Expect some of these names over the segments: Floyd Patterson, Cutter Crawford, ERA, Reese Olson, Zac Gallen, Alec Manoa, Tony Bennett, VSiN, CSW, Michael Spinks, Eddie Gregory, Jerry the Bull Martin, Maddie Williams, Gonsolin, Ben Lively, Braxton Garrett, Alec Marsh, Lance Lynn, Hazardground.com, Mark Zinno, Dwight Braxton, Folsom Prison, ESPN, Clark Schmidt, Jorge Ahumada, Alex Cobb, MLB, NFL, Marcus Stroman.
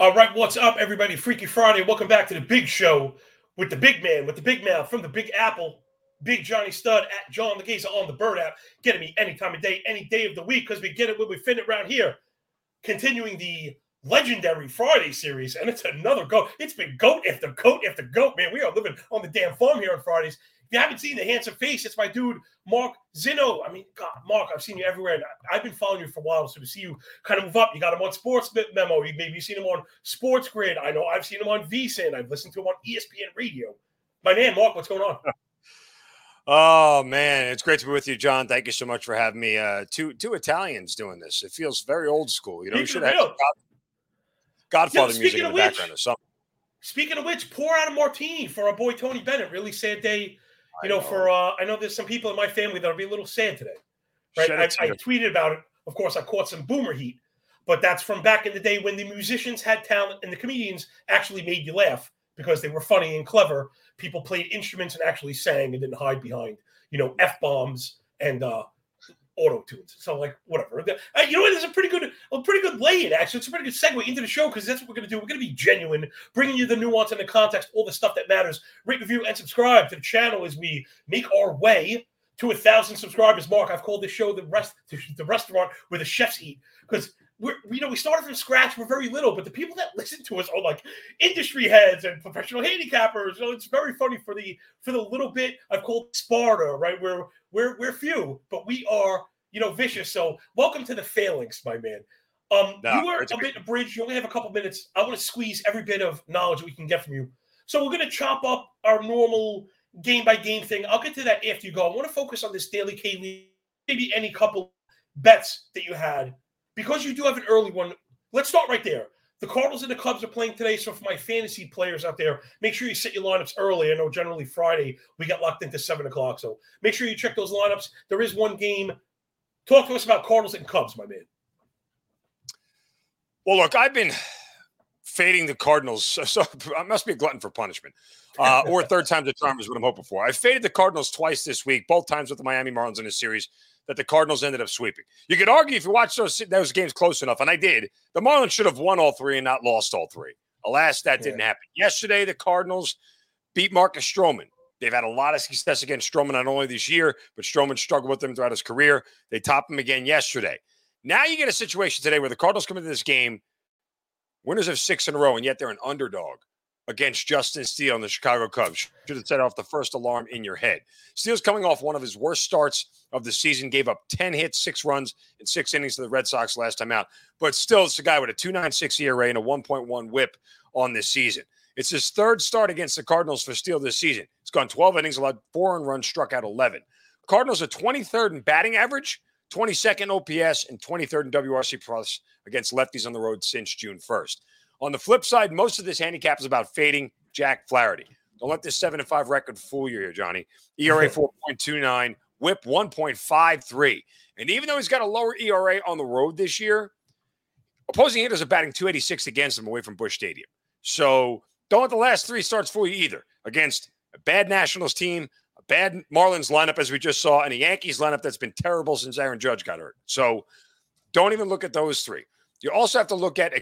All right, what's up, everybody? Freaky Friday. Welcome back to the big show with the big man, with the big mouth from the Big Apple, Big Johnny Stud at John Legesa on the Bird app. Get me any time of day, any day of the week, because we get it when we fit it around here. Continuing the legendary Friday series, and it's another goat. It's been goat after goat after goat, man. We are living on the damn farm here on Fridays. If you haven't seen the handsome face, it's my dude, Mark Zinno. I mean, God, Mark, I've seen you everywhere. And I've been following you for a while, so to see you kind of move up. You got him on Sports Memo. Maybe you've seen him on Sports Grid. I know I've seen him on VSiN. I've listened to him on ESPN Radio. My man, Mark, what's going on? Oh, man, it's great to be with you, John. Thank you so much for having me. Two Italians doing this. It feels very old school. You know, you should have Godfather music in the background or something. Speaking of which, pour out a martini for our boy Tony Bennett. Really sad day. You know, I know there's some people in my family that'll be a little sad today, right? I tweeted about it. Of course, I caught some boomer heat, but that's from back in the day when the musicians had talent and the comedians actually made you laugh because they were funny and clever. People played instruments and actually sang and didn't hide behind, you know, F-bombs and auto-tunes. So, like, whatever. You know what? There's a pretty good lay-in, actually. It's a pretty good segue into the show because that's what we're going to do. We're going to be genuine, bringing you the nuance and the context, all the stuff that matters. Rate, review, and subscribe to the channel as we make our way to 1,000 subscribers. Mark, I've called this show the restaurant where the chefs eat because we started from scratch. We're very little, but the people that listen to us are like industry heads and professional handicappers. You know, it's very funny for the little bit I've called Sparta, right? We're few, but we are, you know, vicious. So welcome to the phalanx, my man. You are a bit abridged. You only have a couple minutes. I want to squeeze every bit of knowledge we can get from you. So we're going to chop up our normal game by game thing. I'll get to that after you go. I want to focus on this daily K League, maybe any couple bets that you had. Because you do have an early one, let's start right there. The Cardinals and the Cubs are playing today, so for my fantasy players out there, make sure you set your lineups early. I know generally Friday we got locked into 7 o'clock, so make sure you check those lineups. There is one game. Talk to us about Cardinals and Cubs, my man. Well, look, I've been fading the Cardinals, so I must be a glutton for punishment. Or third time's a charm is what I'm hoping for. I faded the Cardinals twice this week, both times with the Miami Marlins in a series that the Cardinals ended up sweeping. You could argue if you watched those games close enough, and I did, the Marlins should have won all three and not lost all three. Alas, that didn't happen. Yesterday, the Cardinals beat Marcus Stroman. They've had a lot of success against Stroman, not only this year, but Stroman struggled with them throughout his career. They topped him again yesterday. Now you get a situation today where the Cardinals come into this game, winners of 6 in a row, and yet they're an underdog against Justin Steele and the Chicago Cubs. Should have set off the first alarm in your head. Steele's coming off one of his worst starts of the season, gave up 10 hits, 6 runs, and 6 innings to the Red Sox last time out. But still, it's a guy with a 2.96 ERA and a 1.1 WHIP on this season. It's his third start against the Cardinals for Steele this season. It's gone 12 innings, allowed 4 earned runs, struck out 11. Cardinals are 23rd in batting average, 22nd OPS, and 23rd in WRC plus against lefties on the road since June 1st. On the flip side, most of this handicap is about fading Jack Flaherty. Don't let this 7-5 record fool you here, Johnny. ERA 4.29, WHIP 1.53. And even though he's got a lower ERA on the road this year, opposing hitters are batting 286 against him away from Busch Stadium. So don't let the last 3 starts fool you either. Against a bad Nationals team, a bad Marlins lineup, as we just saw, and a Yankees lineup that's been terrible since Aaron Judge got hurt. So don't even look at those 3. You also have to look at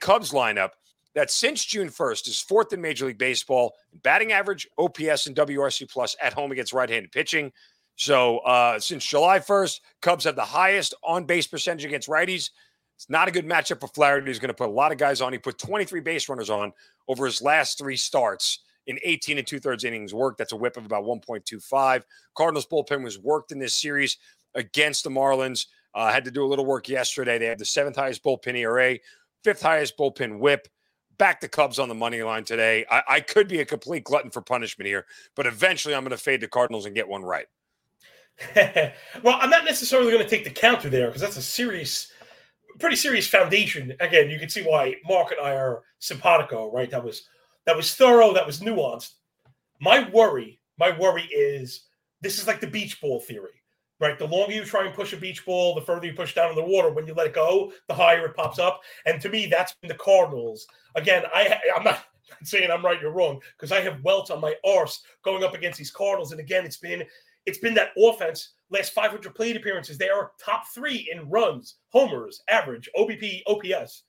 Cubs lineup that since June 1st is 4th in Major League Baseball, batting average, OPS, and WRC plus at home against right-handed pitching. So since July 1st, Cubs have the highest on-base percentage against righties. It's not a good matchup for Flaherty. He's going to put a lot of guys on. He put 23 base runners on over his last 3 starts in 18 and 2/3 innings work. That's a WHIP of about 1.25. Cardinals bullpen was worked in this series against the Marlins. Had to do a little work yesterday. They had the 7th highest bullpen ERA. 5th highest bullpen WHIP. Back the Cubs on the money line today. I could be a complete glutton for punishment here, but eventually I'm going to fade the Cardinals and get one right. Well, I'm not necessarily going to take the counter there because that's a pretty serious foundation. Again, you can see why Mark and I are simpatico, right? That was thorough. That was nuanced. My worry is this is like the beach ball theory. right? The longer you try and push a beach ball, the further you push down in the water. When you let it go, the higher it pops up. And to me, that's been the Cardinals. Again, I'm not saying I'm right, you're wrong, because I have welts on my arse going up against these Cardinals. And again, it's been that offense. Last 500 plate appearances, they are top three in runs, homers, average, OBP, OPS.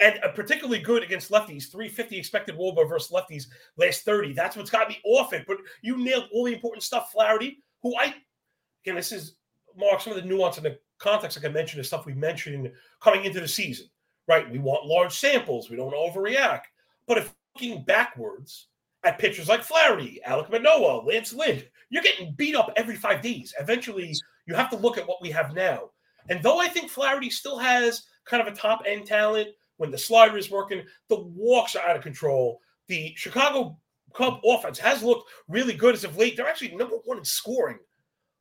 And particularly good against lefties, 350 expected WOBA versus lefties last 30. That's what's got me off it. But you nailed all the important stuff, Flaherty, who again, this is, Mark, some of the nuance and the context, like I mentioned, the stuff we mentioned coming into the season, right? We want large samples. We don't overreact. But if looking backwards at pitchers like Flaherty, Alec Manoa, Lance Lynn, you're getting beat up every 5 days. Eventually, you have to look at what we have now. And though I think Flaherty still has kind of a top-end talent, when the slider is working, the walks are out of control. The Chicago Cub offense has looked really good as of late. They're actually number one in scoring.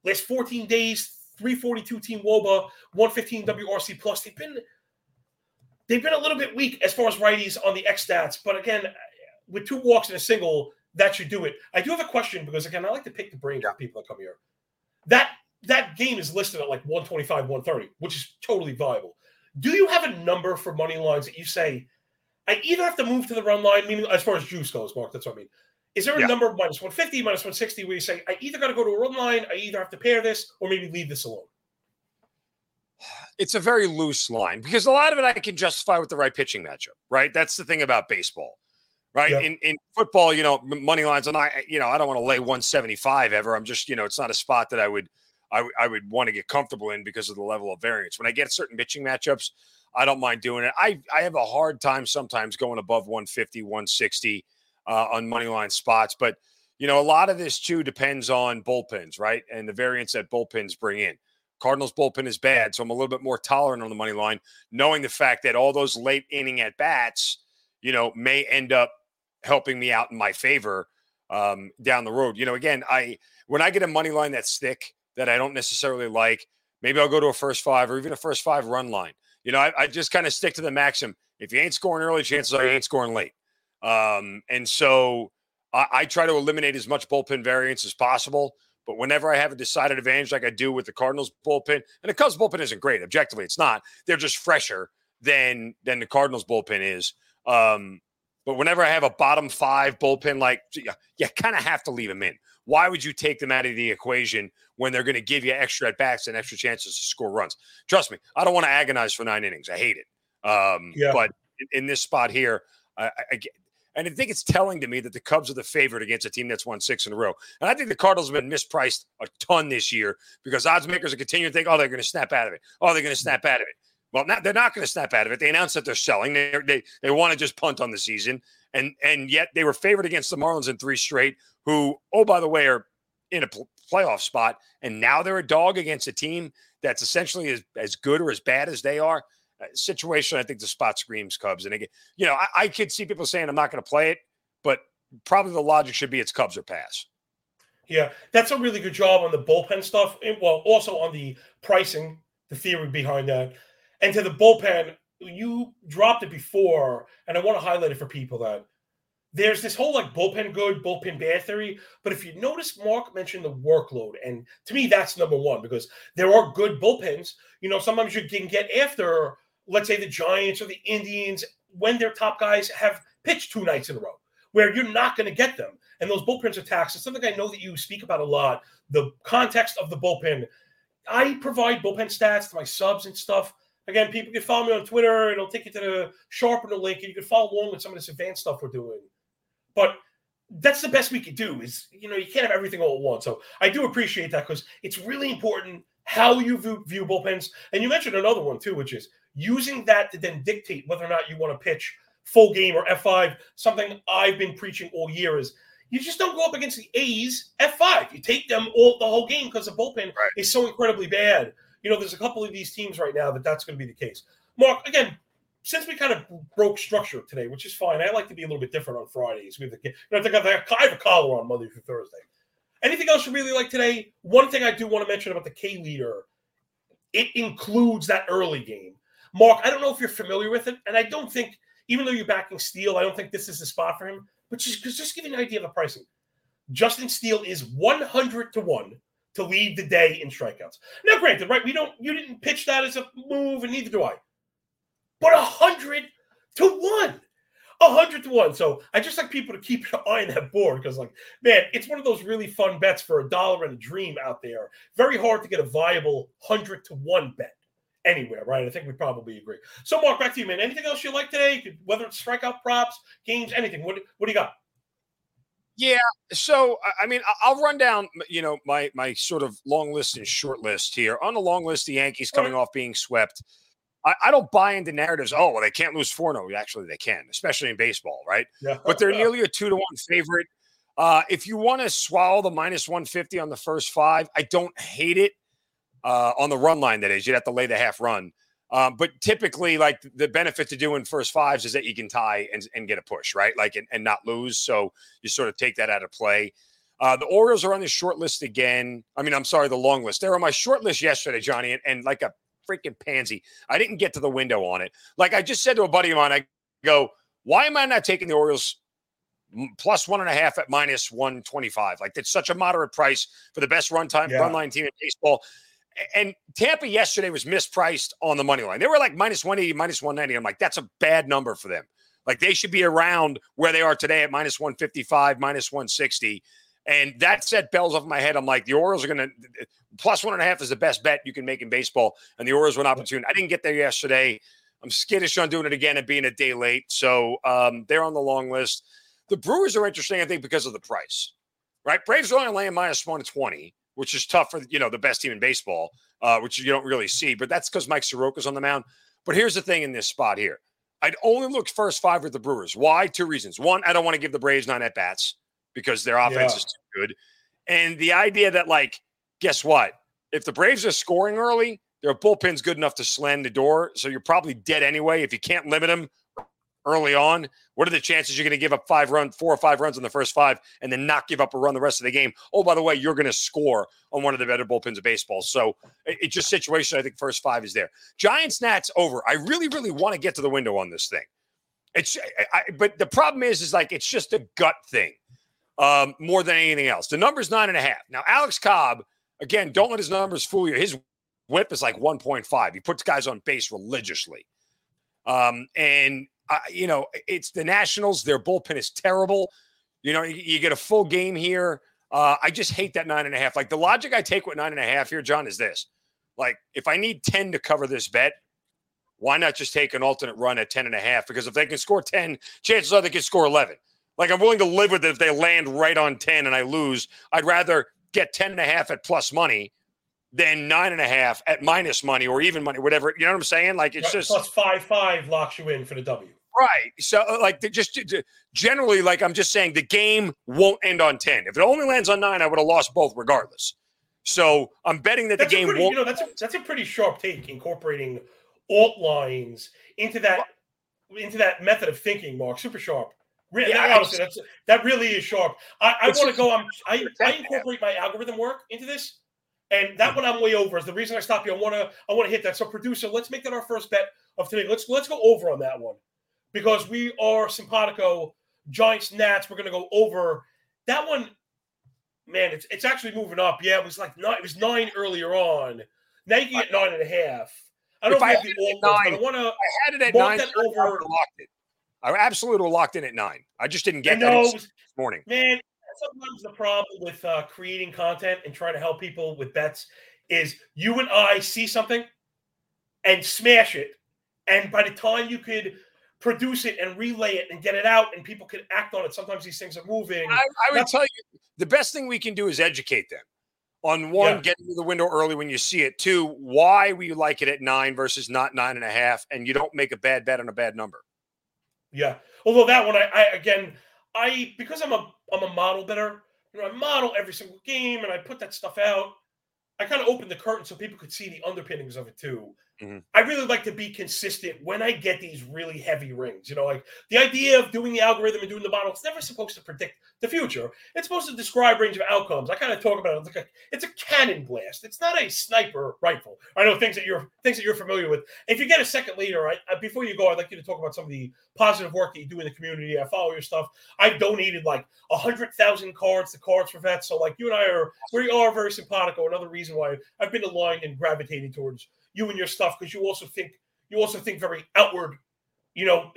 Last 14 days, 342 team WOBA, 115 WRC+. They've been a little bit weak as far as righties on the X stats. But again, with two walks and a single, that should do it. I do have a question because, again, I like to pick the brains of people that come here. That game is listed at like 125, 130, which is totally viable. Do you have a number for money lines that you say, I either have to move to the run line, meaning as far as juice goes, Mark, that's what I mean. Is there a number, minus 150, minus 160, where you say, I either got to go to a run line, I either have to pair this, or maybe leave this alone? It's a very loose line, because a lot of it I can justify with the right pitching matchup, right? That's the thing about baseball, right? Yeah. In football, money lines, and I don't want to lay 175 ever. I'm just, it's not a spot that I would want to get comfortable in because of the level of variance. When I get certain pitching matchups, I don't mind doing it. I have a hard time sometimes going above 150, 160 on money line spots. But, a lot of this too depends on bullpens, right? And the variance that bullpens bring in. Cardinals bullpen is bad, so I'm a little bit more tolerant on the money line, knowing the fact that all those late inning at-bats, may end up helping me out in my favor down the road. Again, when I get a money line that's thick, that I don't necessarily like, maybe I'll go to a first five or even a first five run line. I just kind of stick to the maxim. If you ain't scoring early, chances are you ain't scoring late. And so I try to eliminate as much bullpen variance as possible. But whenever I have a decided advantage like I do with the Cardinals bullpen, and the Cubs bullpen isn't great. Objectively, it's not. They're just fresher than the Cardinals bullpen is. But whenever I have a bottom five bullpen, like you kind of have to leave them in. Why would you take them out of the equation when they're going to give you extra at-backs and extra chances to score runs? Trust me, I don't want to agonize for 9 innings. I hate it. But in this spot here, I think it's telling to me that the Cubs are the favorite against a team that's won 6 in a row. And I think the Cardinals have been mispriced a ton this year because odds makers are continuing to think, they're going to snap out of it. They're going to snap out of it. Well, they're not going to snap out of it. They announced that they're selling. They want to just punt on the season. And yet they were favored against the Marlins in 3 straight, who, by the way, are in a playoff spot. And now they're a dog against a team that's essentially as good or as bad as they are. Situation, I think the spot screams Cubs. And again, I could see people saying I'm not going to play it, but probably the logic should be it's Cubs or pass. Yeah, that's a really good job on the bullpen stuff. Also on the pricing, the theory behind that. And to the bullpen, you dropped it before, and I want to highlight it for people that there's this whole bullpen good, bullpen bad theory. But if you notice, Mark mentioned the workload. And to me, that's number one, because there are good bullpens. Sometimes you can get after, let's say, the Giants or the Indians when their top guys have pitched 2 nights in a row, where you're not going to get them. And those bullpens are taxed. It's something I know that you speak about a lot, the context of the bullpen. I provide bullpen stats to my subs and stuff. Again, people can follow me on Twitter, and I'll take you to the Sharpener link, and you can follow along with some of this advanced stuff we're doing. But that's the best we could do is, you can't have everything all at once. So I do appreciate that because it's really important how you view bullpens. And you mentioned another one too, which is using that to then dictate whether or not you want to pitch full game or F5. Something I've been preaching all year is you just don't go up against the A's F5. You take them the whole game because the bullpen is so incredibly bad. There's a couple of these teams right now that's going to be the case. Mark, again, since we kind of broke structure today, which is fine, I like to be a little bit different on Fridays. We have I have a collar on Monday through Thursday. Anything else you really like today? One thing I do want to mention about the K leader, it includes that early game. Mark, I don't know if you're familiar with it, and I don't think, even though you're backing Steele, I don't think this is the spot for him. But just give you an idea of the pricing. Justin Steele is 100 to 1 to lead the day in strikeouts. Now, granted, right, you didn't pitch that as a move, and neither do I. But 100-1. 100-1. So I just like people to keep an eye on that board because, like, man, it's one of those really fun bets for $1 and a dream out there. Very hard to get a viable 100-1 bet anywhere, right? I think we probably agree. So, Mark, back to you, man. Anything else you like today? Whether it's strikeout props, games, anything. What do you got? Yeah. So, I mean, I'll run down, my sort of long list and short list here. On the long list, the Yankees coming off being swept. I don't buy into narratives. Oh, well, they can't lose 4-0. Actually, they can, especially in baseball, right? Yeah. But they're nearly a 2-1 favorite. If you want to swallow the -150 on the first five, I don't hate it. On the run line, that is. You'd have to lay the half run. But typically, like, the benefit to doing first fives is that you can tie and get a push, right? Like, and not lose. So you sort of take that out of play. The Orioles are on the short list again. I mean, I'm sorry, the long list. They were on my short list yesterday, Johnny, and like a freaking pansy, I didn't get to the window on it. Like, I just said to a buddy of mine, I go, why am I not taking the Orioles +1.5 at -125? Like, that's such a moderate price for the best run line team in baseball. And Tampa yesterday was mispriced on the money line. They were like -180, -190. I'm like, that's a bad number for them. Like, they should be around where they are today at -155, -160. And that set bells off my head. I'm like, the Orioles are going to – +1.5 is the best bet you can make in baseball. And the Orioles were an opportunity. I didn't get there yesterday. I'm skittish on doing it again and being a day late. So they're on the long list. The Brewers are interesting, I think, because of the price, right? Braves are only laying -120. Which is tough for, the best team in baseball, which you don't really see. But that's because Mike Soroka's on the mound. But here's the thing in this spot here. I'd only look first five with the Brewers. Why? Two reasons. One, I don't want to give the Braves 9 at-bats because their offense is too good. And the idea that, like, guess what? If the Braves are scoring early, their bullpen's good enough to slam the door, so you're probably dead anyway. If you can't limit them early on, what are the chances you're going to give up 4 or 5 runs in the first five and then not give up a run the rest of the game? Oh, by the way, you're going to score on one of the better bullpens of baseball. So it's just situation. I think first five is there. Giants, Nats over. I really, really want to get to the window on this thing. But the problem is like, it's just a gut thing more than anything else. The number's 9.5. Now, Alex Cobb, again, don't let his numbers fool you. His whip is like 1.5. He puts guys on base religiously. It's the Nationals. Their bullpen is terrible. You get a full game here. I just hate that 9.5. Like, the logic I take with 9.5 here, John, is this. Like, if I need 10 to cover this bet, why not just take an alternate run at 10.5? Because if they can score 10, chances are they can score 11. Like, I'm willing to live with it if they land right on 10 and I lose. I'd rather get 10.5 at plus money than 9.5 at minus money or even money, whatever. You know what I'm saying? Like, it's just +5.5 locks you in for the W. Right. So, like, just generally, like, I'm just saying the game won't end on 10. If it only lands on 9, I would have lost both regardless. So I'm betting that the game won't. That's a pretty sharp take, incorporating alt lines into that method of thinking, Mark. Super sharp. That really is sharp. I want to go. I incorporate my algorithm work into this. And that one I'm way over is the reason I stopped you. I want to hit that. So, producer, let's make that our first bet of today. Let's go over on that one because we are simpatico Giants Nats. We're going to go over that one. Man, it's actually moving up. Yeah, it was like 9. It was 9 earlier on. Now you can get 9.5. I don't know if I have the 9. I had it at 9. I absolutely were locked in at 9. I just didn't get that this morning. Man. Sometimes the problem with creating content and trying to help people with bets is you and I see something and smash it. And by the time you could produce it and relay it and get it out and people could act on it, sometimes these things are moving. I would tell you the best thing we can do is educate them on one, getting to the window early when you see it. 2, why we like it at 9 versus not 9.5. And you don't make a bad bet on a bad number. Yeah. Although that one, I because I'm a model better, I model every single game and I put that stuff out. I kind of opened the curtain so people could see the underpinnings of it too. Mm-hmm. I really like to be consistent when I get these really heavy rings. You know, like the idea of doing the algorithm and doing the model, it's never supposed to predict the future. It's supposed to describe range of outcomes. I kind of talk about it. It's a cannon blast. It's not a sniper rifle. I know things that you're familiar with. If you get a second later, before you go, I'd like you to talk about some of the positive work that you do in the community. I follow your stuff. I've donated like 100,000 cards to Cards for Vets. So like you and I are very simpatico. Another reason why I've been aligned and gravitated towards you and your stuff, because you also think very outward, you know,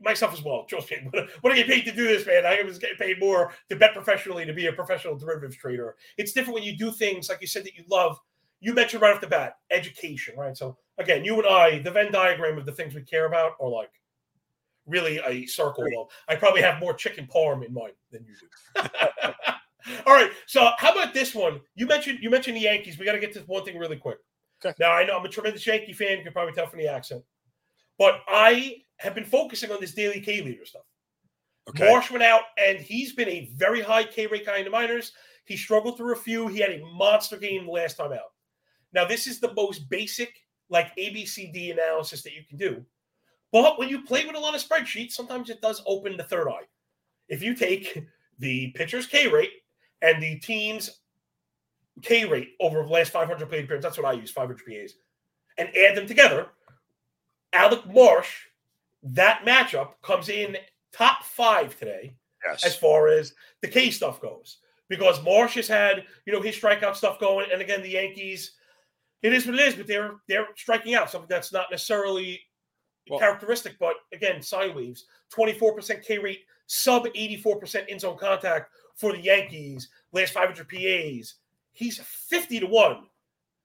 myself as well. Trust me, when I get paid to do this, man, I was getting paid more to bet professionally, to be a professional derivatives trader. It's different when you do things, like you said, that you love. You mentioned right off the bat, education, right? So again, you and I, the Venn diagram of the things we care about are like really a circle. Right. I probably have more chicken parm in mine than you do. All right, so how about this one? You mentioned the Yankees. We got to get to one thing really quick. Okay. Now, I know I'm a tremendous Yankee fan. You can probably tell from the accent. But I have been focusing on this daily K-leader stuff. Okay. Marsh went out, and he's been a very high K-rate guy in the minors. He struggled through a few. He had a monster game last time out. Now, this is the most basic, like, ABCD analysis that you can do. But when you play with a lot of spreadsheets, sometimes it does open the third eye. If you take the pitcher's K-rate and the team's K rate over the last 500 plate appearances, that's what I use, 500 PAs, and add them together, Alec Marsh, that matchup comes in top 5 today, yes, as far as the K stuff goes, because Marsh has had, you know, his strikeout stuff going, and again, the Yankees, it is what it is, but they're striking out, something that's not necessarily characteristic, but again, sine waves, 24% K rate, sub 84% in-zone contact for the Yankees, last 500 PAs, He's 50-1.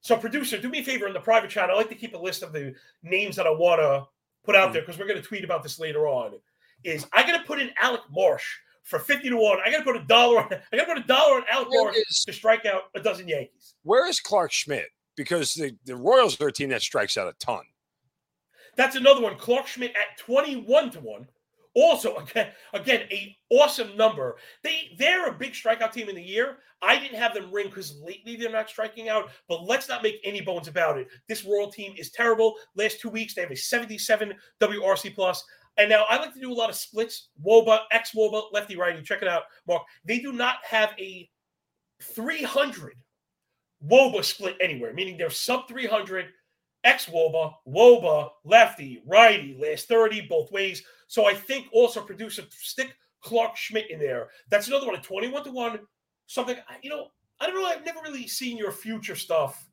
So, producer, do me a favor in the private chat. I like to keep a list of the names that I want to put out there, because we're going to tweet about this later on. Is I got to put in Alec Marsh for 50-1. I got to put $1. I got to put $1 on Alec Marsh to strike out a dozen Yankees. Where is Clark Schmidt? Because the Royals are a team that strikes out a ton. That's another one. Clark Schmidt at 21-1. Also, again, a awesome number. They're a big strikeout team in the year. I didn't have them ring because lately they're not striking out, but let's not make any bones about it. This Royal team is terrible. Last 2 weeks, they have a 77 WRC+. And now I like to do a lot of splits, Woba, ex-Woba, lefty-righty. Check it out, Mark. They do not have a 300 Woba split anywhere, meaning they're sub-300 ex-Woba, Woba, lefty, righty, last 30, both ways. So I think also, producer, stick Clark Schmidt in there. That's another one, a 21-1, something, you know, I don't know, I've never really seen your future stuff,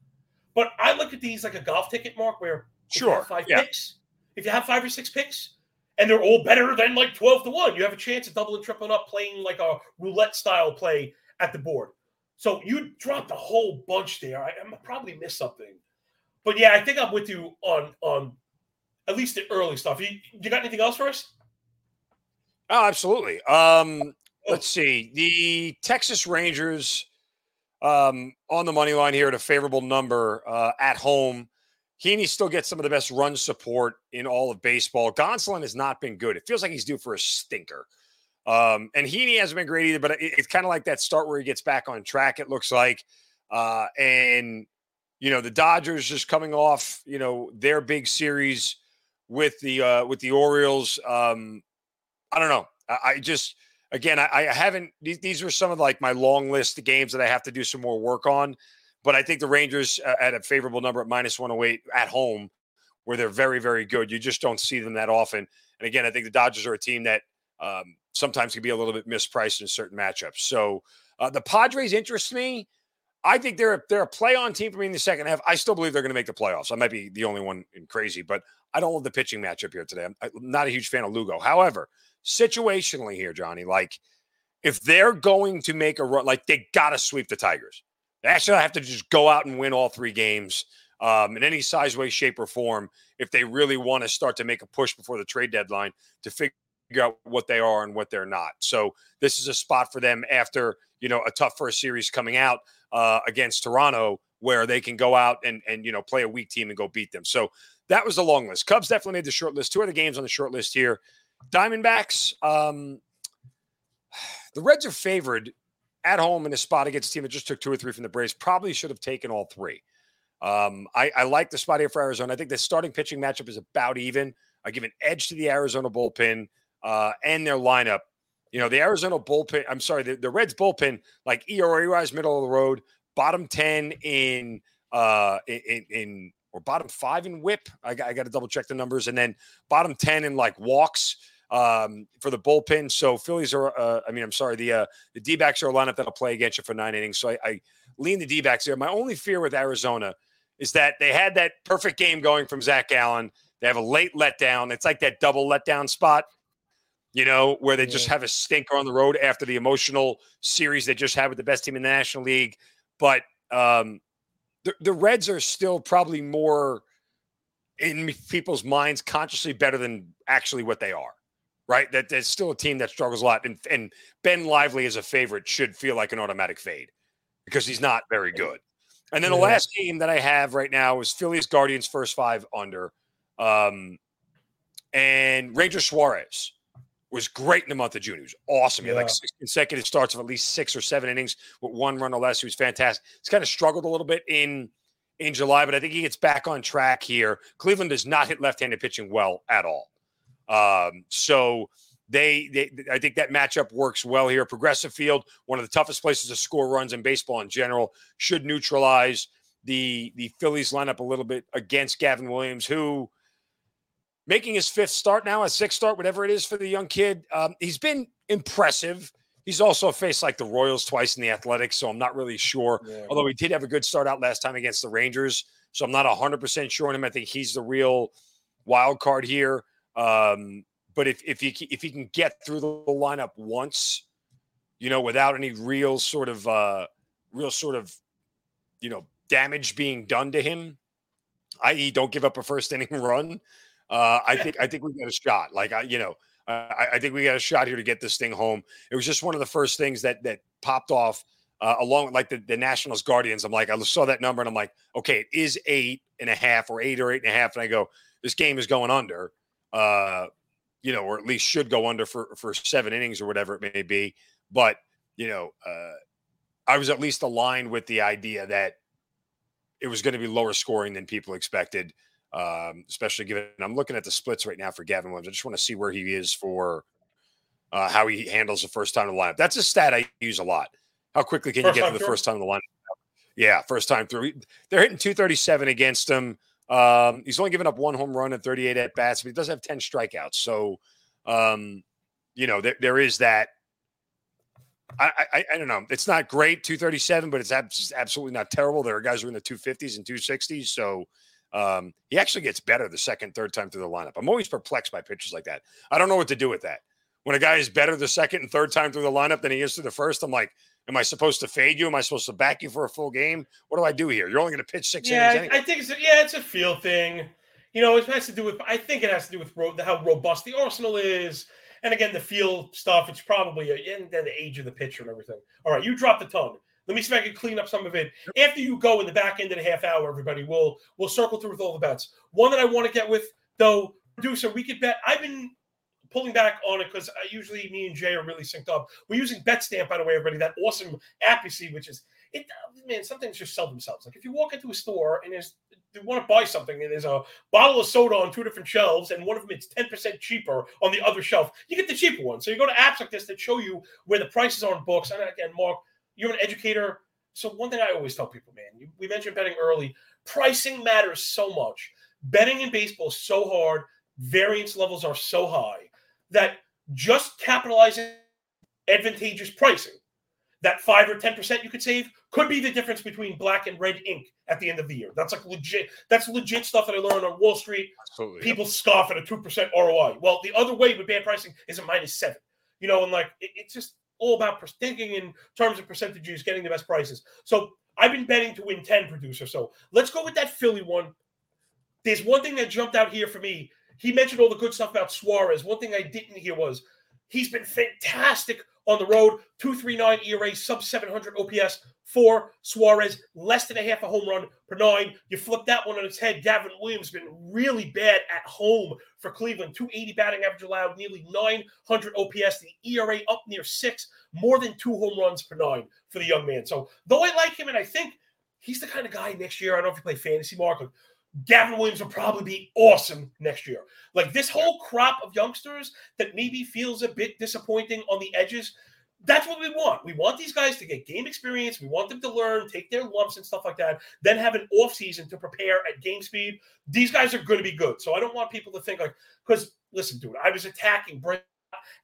but I look at these like a golf ticket, Mark, where if you have 5 picks, if you have 5 or 6 picks, and they're all better than like 12-1, you have a chance of doubling, tripling up, playing like a roulette-style play at the board. So you dropped a whole bunch there. I probably missed something. But, yeah, I think I'm with you on at least the early stuff. You got anything else for us? Oh, absolutely. Let's see. The Texas Rangers on the money line here at a favorable number at home. Heaney still gets some of the best run support in all of baseball. Gonsolin has not been good. It feels like he's due for a stinker. And Heaney hasn't been great either, but it's kind of like that start where he gets back on track, it looks like. And you know, the Dodgers just coming off, you know, their big series with the Orioles. I don't know. I haven't, these are some of like my long list of games that I have to do some more work on, but I think the Rangers at a favorable number at -108 at home, where they're very, very good. You just don't see them that often. And again, I think the Dodgers are a team that sometimes can be a little bit mispriced in certain matchups. So the Padres interest me. I think they're a play-on team for me in the second half. I still believe they're going to make the playoffs. I might be the only one in crazy, but I don't love the pitching matchup here today. I'm not a huge fan of Lugo. However, situationally here, Johnny, like if they're going to make a run, like they got to sweep the Tigers. They actually have to just go out and win all 3 games in any size, way, shape, or form if they really want to start to make a push before the trade deadline to figure out what they are and what they're not. So this is a spot for them after, you know, a tough first series coming out against Toronto, where they can go out and you know, play a weak team and go beat them. So that was the long list. Cubs definitely made the short list. 2 other games on the short list here. Diamondbacks, the Reds are favored at home in a spot against a team that just took 2 or 3 from the Braves. Probably should have taken all 3. I like the spot here for Arizona. I think the starting pitching matchup is about even. I give an edge to the Arizona bullpen and their lineup. You know, the Arizona bullpen, I'm sorry, the Reds bullpen, like ERA-wise, middle of the road, bottom 10 in or bottom 5 in whip. I got to double check the numbers. And then bottom 10 in like walks for the bullpen. So Phillies are, the D-backs are a lineup that'll play against you for 9 innings. So I lean the D-backs there. My only fear with Arizona is that they had that perfect game going from Zac Gallen. They have a late letdown. It's like that double letdown spot, you know, where they just have a stinker on the road after the emotional series they just had with the best team in the National League. But the Reds are still probably more in people's minds consciously better than actually what they are, right? That there's still a team that struggles a lot. And Ben Lively as a favorite should feel like an automatic fade because he's not very good. And then the last game that I have right now is Phillies Guardians first 5 under. And Ranger Suarez was great in the month of June. He was awesome. He had like 6 consecutive starts of at least 6 or 7 innings with 1 run or less. He was fantastic. He's kind of struggled a little bit in July, but I think he gets back on track here. Cleveland does not hit left-handed pitching well at all. So I think that matchup works well here. Progressive Field, one of the toughest places to score runs in baseball in general, should neutralize the Phillies lineup a little bit against Gavin Williams, who making his 5th start now, a 6th start, whatever it is for the young kid. He's been impressive. He's also faced like the Royals twice in the Athletics, so I'm not really sure. Yeah, although he did have a good start out last time against the Rangers, so I'm not 100% sure on him. I think he's the real wild card here. But if he can get through the lineup once, you know, without any real sort of, you know, damage being done to him, i.e., don't give up a first inning run. I think we got a shot. Like, I think we got a shot here to get this thing home. It was just one of the first things that popped off along with like the Nationals Guardians. I'm like, I saw that number and I'm like, okay, it is 8.5 or 8 or 8.5. And I go, this game is going under, you know, or at least should go under for 7 innings or whatever it may be. But, you know, I was at least aligned with the idea that it was going to be lower scoring than people expected. Especially given I'm looking at the splits right now for Gavin Williams. I just want to see where he is for how he handles the first time in the lineup. That's a stat I use a lot. How quickly can you get to the first time in the lineup? Yeah, first time through. They're hitting 237 against him. He's only given up 1 home run and 38 at-bats, but he does have 10 strikeouts. So, you know, there is that. I don't know. It's not great, 237, but it's absolutely not terrible. There are guys who are in the 250s and 260s, so – he actually gets better the second, third time through the lineup. I'm always perplexed by pitchers like that. I don't know what to do with that. When a guy is better the second and third time through the lineup than he is through the first, I'm like, am I supposed to fade you? Am I supposed to back you for a full game? What do I do here? You're only going to pitch 6 innings anyway. I think it's a feel thing. You know, it has to do with how robust the arsenal is. And again, the feel stuff, it's probably and then the age of the pitcher and everything. All right, you drop the tongue. Let me see if I can clean up some of it. After you go in the back end of the half hour, everybody, we'll circle through with all the bets. One that I want to get with, though, producer, we could bet. I've been pulling back on it because usually me and Jay are really synced up. We're using BetStamp, by the way, everybody, that awesome app you see, which is, some things just sell themselves. Like if you walk into a store and they want to buy something and there's a bottle of soda on 2 different shelves and one of them is 10% cheaper on the other shelf, you get the cheaper one. So you go to apps like this that show you where the prices are on books. And again, Mark, you're an educator. So one thing I always tell people, man, we mentioned betting early. Pricing matters so much. Betting in baseball is so hard. Variance levels are so high that just capitalizing advantageous pricing, that 5 or 10% you could save could be the difference between black and red ink at the end of the year. That's like legit. That's legit stuff that I learned on Wall Street. Absolutely. People scoff at a 2% ROI. Well, the other way with bad pricing is a -7. You know, and like, it's just all about thinking in terms of percentages, getting the best prices. So I've been betting to win 10, producer. So let's go with that Philly one. There's one thing that jumped out here for me. He mentioned all the good stuff about Suarez. One thing I didn't hear was he's been fantastic on the road. 2.39 ERA, sub 700 OPS for Suarez. Less than a half a home run per 9. You flip that one on its head. Gavin Williams has been really bad at home for Cleveland. 2.80 batting average allowed, nearly 900 OPS. The ERA up near 6. More than 2 home runs per 9 for the young man. So though I like him and I think he's the kind of guy next year, I don't know if you play fantasy, Mark, like, Gavin Williams will probably be awesome next year. Like this whole crop of youngsters that maybe feels a bit disappointing on the edges, that's what we want. We want these guys to get game experience. We want them to learn, take their lumps and stuff like that, then have an offseason to prepare at game speed. These guys are going to be good. So I don't want people to think like, because listen, dude, I was attacking Brent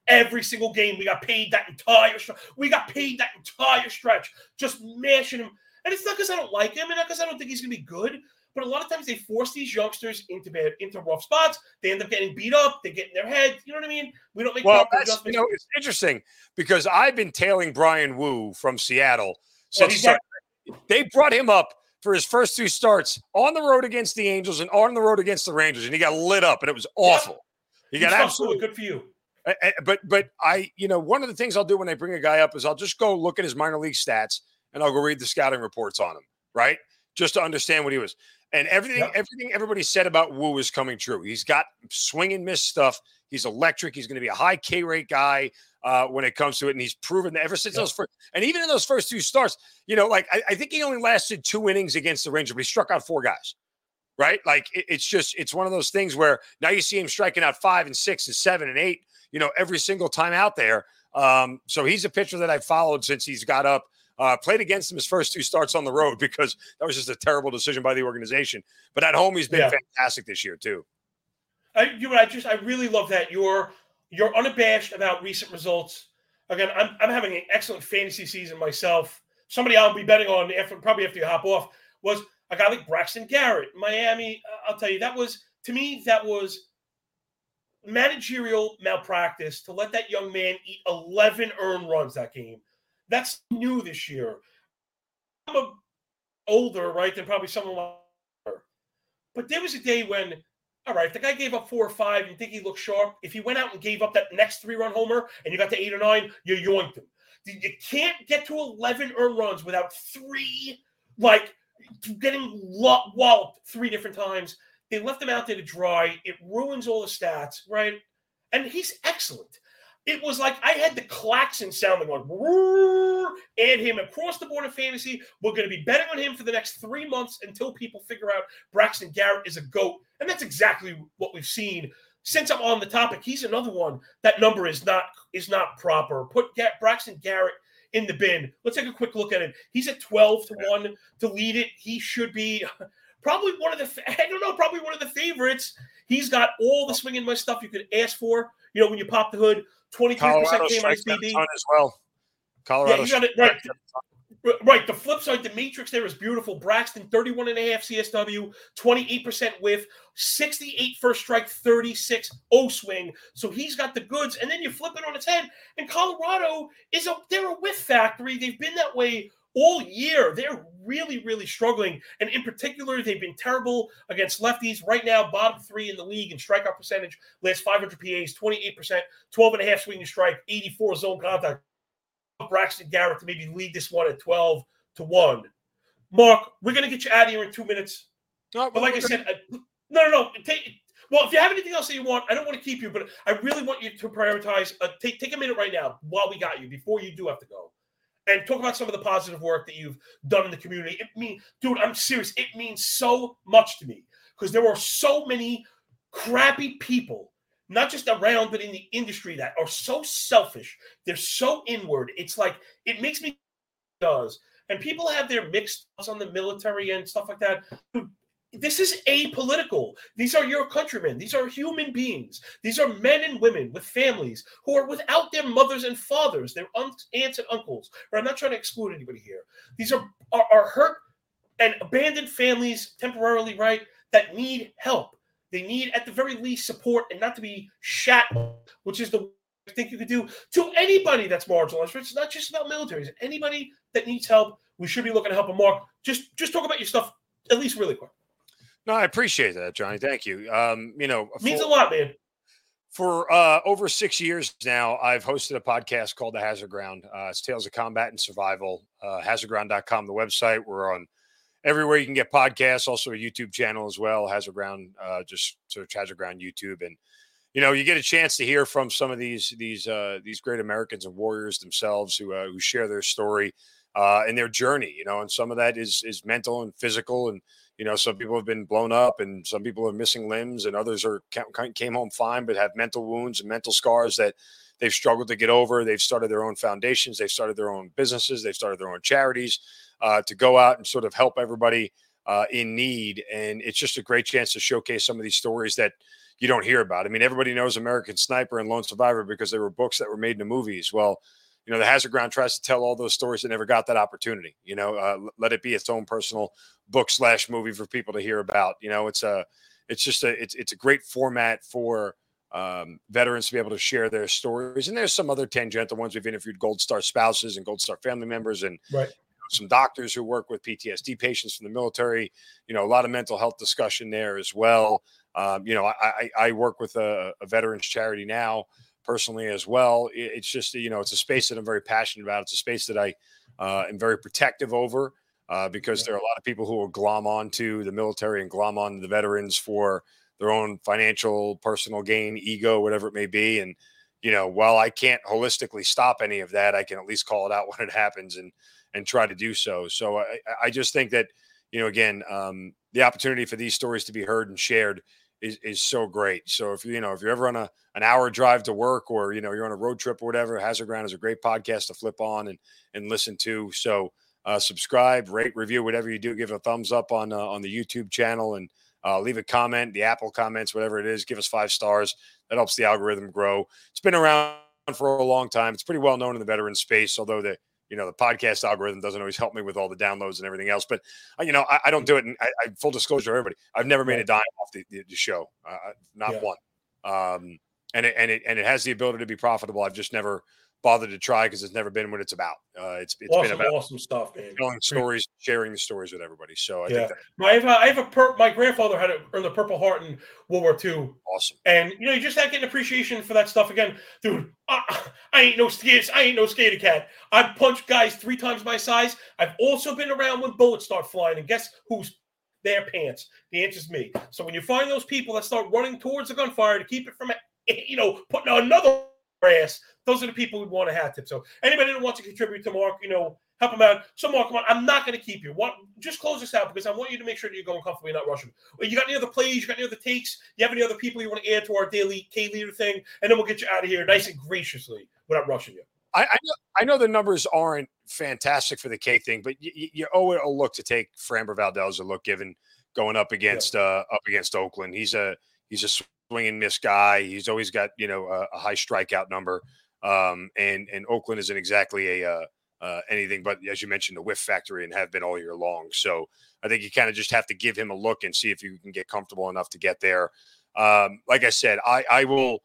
every single game. We got paid that entire stretch. Just mashing him. And it's not because I don't like him and not because I don't think he's going to be good. But a lot of times they force these youngsters into bad, into rough spots. They end up getting beat up. They get in their head. You know what I mean? We don't make proper adjustments. You know, it's interesting because I've been tailing Brian Wu from Seattle since they brought him up for his first two starts on the road against the Angels and on the road against the Rangers, and he got lit up, and it was awful. He got absolutely good for you. But I, you know, one of the things I'll do when they bring a guy up is I'll just go look at his minor league stats and I'll go read the scouting reports on him, right? Just to understand what he was. And everything everybody said about Wu is coming true. He's got swing and miss stuff. He's electric. He's going to be a high K rate guy when it comes to it. And he's proven that ever since those first, and even in those first two starts, you know, like I think he only lasted 2 innings against the Rangers, but he struck out 4 guys, right? Like it's just, it's one of those things where now you see him striking out 5 and 6 and 7 and 8, you know, every single time out there. So he's a pitcher that I've followed since he's got up. Played against him his first 2 starts on the road because that was just a terrible decision by the organization. But at home, he's been fantastic this year too. I really love that you're unabashed about recent results. Again, I'm having an excellent fantasy season myself. Somebody I'll be betting on after you hop off was a guy like Braxton Garrett, Miami. I'll tell you that was managerial malpractice to let that young man eat 11 earned runs that game. That's new this year. I'm older, right, than probably someone like her. But there was a day when, all right, if the guy gave up 4 or 5, you think he looked sharp. If he went out and gave up that next 3-run homer and you got to 8 or 9, you yoinked him. You can't get to 11 earned runs without 3, like getting walloped 3 different times. They left him out there to dry. It ruins all the stats, right? And he's excellent. It was like I had the klaxon sounding like, add him across the board of fantasy. We're going to be betting on him for the next 3 months until people figure out Braxton Garrett is a GOAT. And that's exactly what we've seen. Since I'm on the topic, he's another one. That number is not proper. Put Braxton Garrett in the bin. Let's take a quick look at it. He's at 12 to 1 to lead it. He should be probably one of the favorites. He's got all the swing and miss stuff you could ask for. You know, when you pop the hood, 23% came on his DB as well. Colorado, you got it right. Right. The flip side, the matrix there is beautiful. Braxton, 31.5 CSW, 28% whiff, 68 first strike, 36 O swing. So he's got the goods. And then you flip it on its head. And Colorado they're a whiff factory. They've been that way all year. They're really, really struggling. And in particular, they've been terrible against lefties. Right now, bottom 3 in the league in strikeout percentage. Last 500 PAs, 28%, 12.5 swing and strike, 84 zone contact. Braxton Garrett to maybe lead this one at 12 to 1. Mark, we're going to get you out of here in 2 minutes. But like I said, no. Well, if you have anything else that you want, I don't want to keep you, but I really want you to prioritize. Take a minute right now while we got you before you do have to go. And talk about some of the positive work that you've done in the community. Dude, I'm serious. It means so much to me because there are so many crappy people, not just around, but in the industry that are so selfish. They're so inward. It's like, it makes me does. And people have their mixed thoughts on the military and stuff like that. This is apolitical. These are your countrymen. These are human beings. These are men and women with families who are without their mothers and fathers, their aunts and uncles. Or I'm not trying to exclude anybody here. These are hurt and abandoned families temporarily, right, that need help. They need, at the very least, support and not to be shat, which is the I think you could do to anybody that's marginalized. It's not just about militaries. Anybody that needs help, we should be looking to help them. Mark, just talk about your stuff at least really quick. No, I appreciate that, Johnny. Thank you. Means a lot, man. For over 6 years now, I've hosted a podcast called The Hazard Ground. It's Tales of Combat and Survival. Hazardground.com, the website. We're on everywhere you can get podcasts. Also a YouTube channel as well, Hazard Ground. Just search Hazard Ground YouTube, and you know you get a chance to hear from some of these great Americans and warriors themselves who share their story. in their journey, you know, and some of that is mental and physical. And, you know, some people have been blown up and some people are missing limbs and others are came home fine, but have mental wounds and mental scars that they've struggled to get over. They've started their own foundations. They've started their own businesses. They've started their own charities to go out and sort of help everybody in need. And it's just a great chance to showcase some of these stories that you don't hear about. I mean, everybody knows American Sniper and Lone Survivor because they were books that were made into movies. Well, you know, the Hazard Ground tries to tell all those stories that never got that opportunity, you know, let it be its own personal book / movie for people to hear about. You know, it's a great format for veterans to be able to share their stories. And there's some other tangential ones. We've interviewed Gold Star spouses and Gold Star family members and right. Some doctors who work with PTSD patients from the military, you know, a lot of mental health discussion there as well. You know, I work with a veterans charity now personally as well. It's just, you know, it's a space that I'm very passionate about. It's a space that I am very protective over because there are a lot of people who will glom onto the military and glom onto the veterans for their own financial, personal gain, ego, whatever it may be. And, you know, while I can't holistically stop any of that, I can at least call it out when it happens and try to do so. So I just think that, you know, again, the opportunity for these stories to be heard and shared is so great. So if you're ever on an hour drive to work or, you know, you're on a road trip or whatever, Hazard Ground is a great podcast to flip on and listen to. So subscribe, rate, review, whatever you do, give it a thumbs up on the YouTube channel and leave a comment, the Apple comments, whatever it is, give us 5 stars. That helps the algorithm grow. It's been around for a long time. It's pretty well known in the veteran space, although the podcast algorithm doesn't always help me with all the downloads and everything else, but you know, I don't do it. And I full disclosure, everybody, I've never made a dime off the show, not one. And it has the ability to be profitable. I've just never bothered to try because it's never been what it's about. It's awesome, been about awesome stuff, man. Telling stories, sharing the stories with everybody. So I think my grandfather had earned the Purple Heart in World War II. Awesome. And you know, you just not getting appreciation for that stuff again, dude. I ain't no skater cat. I've punched guys 3 times my size. I've also been around when bullets start flying, and guess who's their pants? The answer's me. So when you find those people that start running towards the gunfire to keep it from, you know, putting another ass, those are the people who want a hat tip. So anybody that wants to contribute to Mark, you know, help him out. So Mark, come on, I'm not going to keep you. Just close this out because I want you to make sure that you're going comfortably, not rushing. You got any other plays? You got any other takes? You have any other people you want to add to our daily K-Leader thing? And then we'll get you out of here nice and graciously without rushing you. I know the numbers aren't fantastic for the K thing, but you owe it a look to take Framber Valdez a look given going up against Oakland. He's a swing and miss guy. He's always got, you know, a high strikeout number. And Oakland isn't exactly anything but, as you mentioned, a whiff factory and have been all year long. So I think you kind of just have to give him a look and see if you can get comfortable enough to get there. Like I said, I will.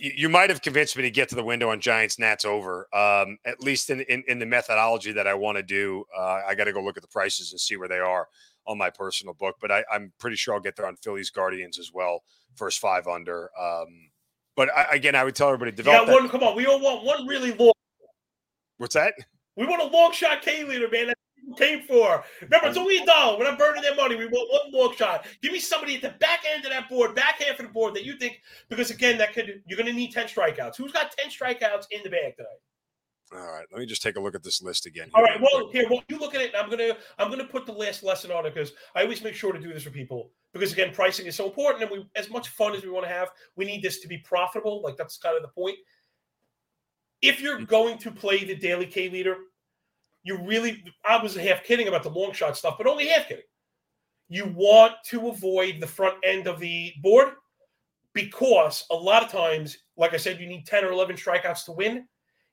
You might have convinced me to get to the window on Giants-Nats over, at least in the methodology that I want to do. I got to go look at the prices and see where they are on my personal book, but I'm pretty sure I'll get there on Phillies-Guardians as well. First 5 under. But I would tell everybody, develop one. Come on. We all want one really long. What's that? We want a long shot K-Leader, man. That's what we came for. Remember, it's only $1. We're not burning their money. We want one long shot. Give me somebody at the back end of that board, back half of the board that you think, because again, you're going to need 10 strikeouts. Who's got 10 strikeouts in the bag tonight? All right, let me just take a look at this list again. All right, well, here, while you look at it, I'm gonna put the last lesson on it because I always make sure to do this for people because again, pricing is so important, and we, as much fun as we want to have, we need this to be profitable. Like that's kind of the point. If you're going to play the daily K-Leader, I was half kidding about the long shot stuff, but only half kidding. You want to avoid the front end of the board because a lot of times, like I said, you need 10 or 11 strikeouts to win.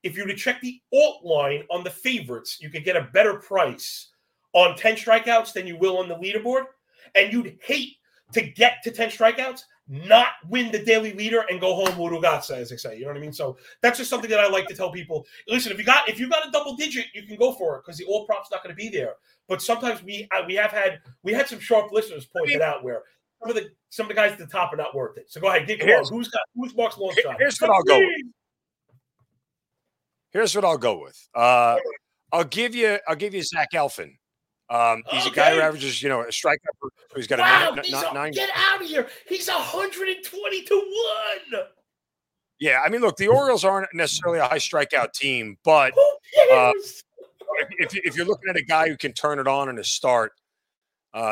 If you were to check the alt line on the favorites, you could get a better price on 10 strikeouts than you will on the leaderboard. And you'd hate to get to 10 strikeouts, not win the daily leader, and go home Urugatsa, as they say. You know what I mean? So that's just something that I like to tell people. Listen, if you got a double digit, you can go for it because the alt prop's not going to be there. But sometimes we had some sharp listeners point it out where some of the guys at the top are not worth it. So go ahead, get going. Who's Mark's long shot? Here's what I'll go with. Here's what I'll go with. I'll give you Zach Eflin. He's a guy who averages, you know, a strikeout. He's got nine. Get out of here! He's 120 to 1. Yeah, I mean, look, the Orioles aren't necessarily a high strikeout team, but if you're looking at a guy who can turn it on in a start,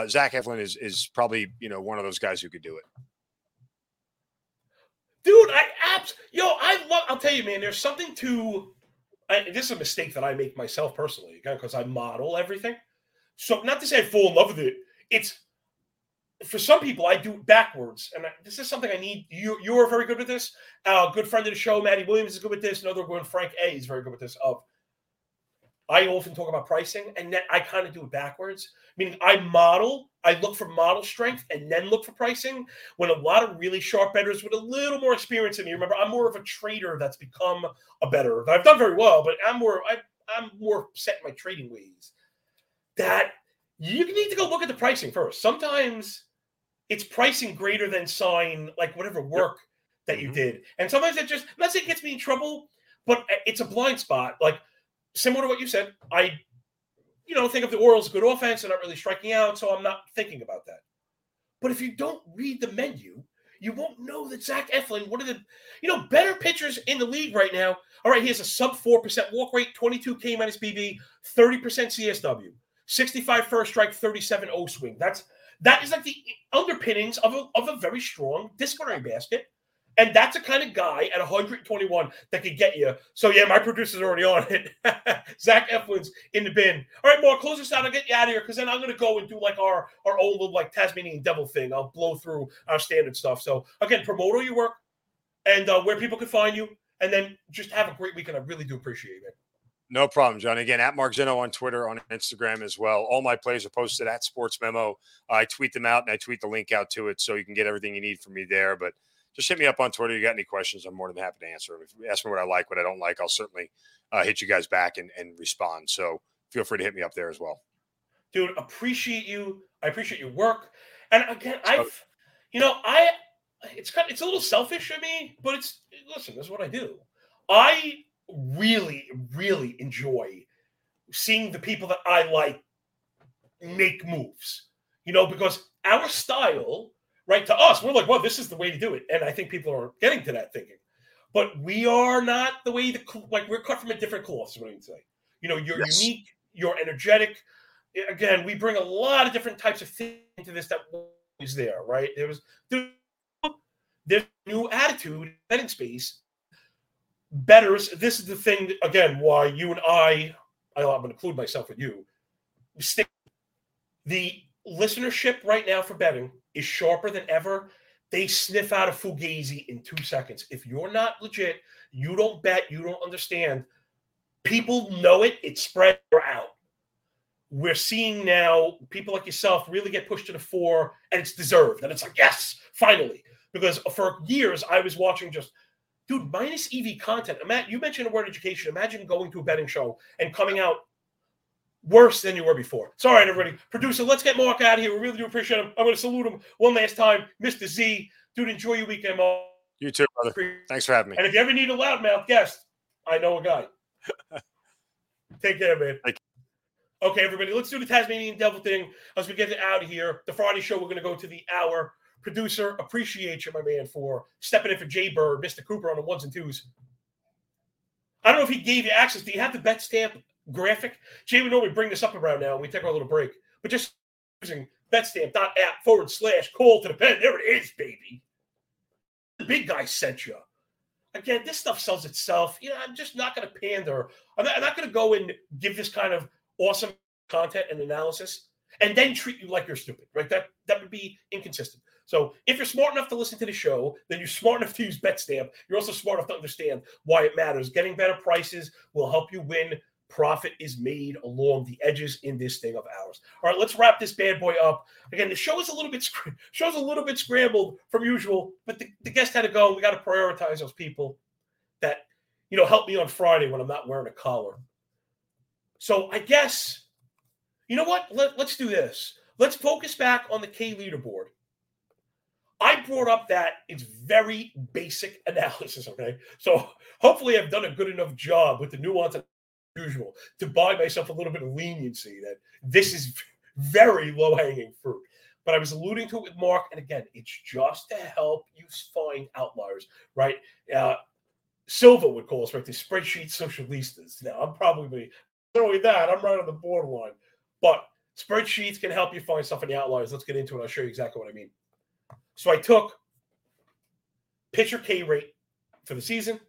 Zach Eflin is probably, you know, one of those guys who could do it. Dude, I'll tell you, man, there's something to this is a mistake that I make myself personally, because I model everything. So not to say I fall in love with it. It's for some people, I do it backwards. And this is something I need. You're very good with this. A good friend of the show, Maddie Williams, is good with this. Another one, Frank A., is very good with this. I often talk about pricing, and then I kind of do it backwards. Meaning I model, I look for model strength, and then look for pricing. When a lot of really sharp bettors with a little more experience than me, remember, I'm more of a trader that's become a bettor. I've done very well, but I'm more set in my trading ways. That you need to go look at the pricing first. Sometimes it's pricing greater than sign, like whatever work that you did. And sometimes it just, not saying it gets me in trouble, but it's a blind spot. Like, similar to what you said, I think of the Orioles, good offense, they're not really striking out, so I'm not thinking about that. But if you don't read the menu, you won't know that Zach Eflin, one of the, better pitchers in the league right now. All right, he has a sub 4% walk rate, 22 K minus BB, 30% CSW, 65 first strike, 37 O swing. That is like the underpinnings of a very strong disciplinary basket. And that's the kind of guy at 121 that could get you. So, yeah, my producer's already on it. Zach Eflin's in the bin. All right, Mark, close this out. I'll get you out of here because then I'm going to go and do like our own little like Tasmanian devil thing. I'll blow through our standard stuff. So, again, promote all your work and where people can find you. And then just have a great weekend. I really do appreciate it. No problem, John. Again, at Mark Zinno on Twitter, on Instagram as well. All my plays are posted at Sports Memo. I tweet them out and I tweet the link out to it so you can get everything you need from me there. But just hit me up on Twitter. You got any questions? I'm more than happy to answer. If you ask me what I like, what I don't like, I'll certainly hit you guys back and respond. So feel free to hit me up there as well. Dude, appreciate you. I appreciate your work. And again, it's a little selfish of me, but listen, this is what I do. I really, really enjoy seeing the people that I like make moves, because our style, right, to us, we're like, well, this is the way to do it. And I think people are getting to that thinking. But we are not the way we're cut from a different cloth, is what I would say. You're yes. Unique, you're energetic. Again, we bring a lot of different types of things to this that was there, right? There's new attitude, betting space, bettors. This is the thing, again, why you and I'm going to include myself with you, stick the listenership right now for betting is sharper than ever. They sniff out a fugazi in 2 seconds. If you're not legit, you don't bet, you don't understand. People know it. It's spread out. We're seeing now people like yourself really get pushed to the fore, and it's deserved. And it's like, yes, finally. Because for years, I was watching just, dude, minus EV content. Matt, you mentioned the word education. Imagine going to a betting show and coming out worse than you were before. It's all right, everybody. Producer, let's get Mark out of here. We really do appreciate him. I'm going to salute him one last time. Mr. Z, dude, enjoy your weekend, Mark. You too, brother. Thanks for having me. And if you ever need a loudmouth guest, I know a guy. Take care, man. Thank you. Okay, everybody, let's do the Tasmanian Devil thing as we get it out of here. The Friday show, we're going to go to the hour. Producer, appreciate you, my man, for stepping in for Jay Bird, Mr. Cooper on the ones and twos. I don't know if he gave you access. Do you have the bet stamp graphic? Jay, we normally bring this up around now and we take our little break, but just using betstamp.app/call to the pen. There it is, baby. The big guy sent you. Again, this stuff sells itself. I'm just not going to pander. I'm not going to go and give this kind of awesome content and analysis and then treat you like you're stupid, right? That would be inconsistent. So if you're smart enough to listen to the show, then you're smart enough to use BetStamp. You're also smart enough to understand why it matters. Getting better prices will help you win. Profit is made along the edges in this thing of ours. All right, let's wrap this bad boy up. Again, the show is a little bit scrambled from usual, but the guest had to go. We got to prioritize those people that, help me on Friday when I'm not wearing a collar. So I guess, you know what? Let's do this. Let's focus back on the K leaderboard. I brought up that it's very basic analysis, okay? So hopefully I've done a good enough job with the nuance of usual to buy myself a little bit of leniency that this is very low-hanging fruit. But I was alluding to it with Mark, and again, it's just to help you find outliers, right? Silva would call us, right, the spreadsheet socialistas. Now, I'm probably doing that, I'm right on the borderline. But spreadsheets can help you find stuff in the outliers. Let's get into it. I'll show you exactly what I mean. So I took pitcher K rate for the season,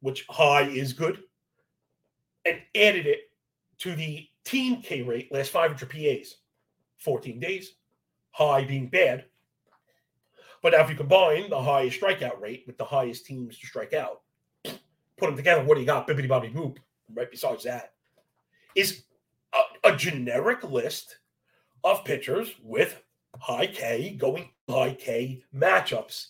which high is good, and added it to the team K rate, last 500 PAs, 14 days, high being bad. But now if you combine the highest strikeout rate with the highest teams to strike out, put them together, what do you got? Bibbidi-bobbidi boop. Right besides that is a generic list of pitchers with high K, going high K matchups.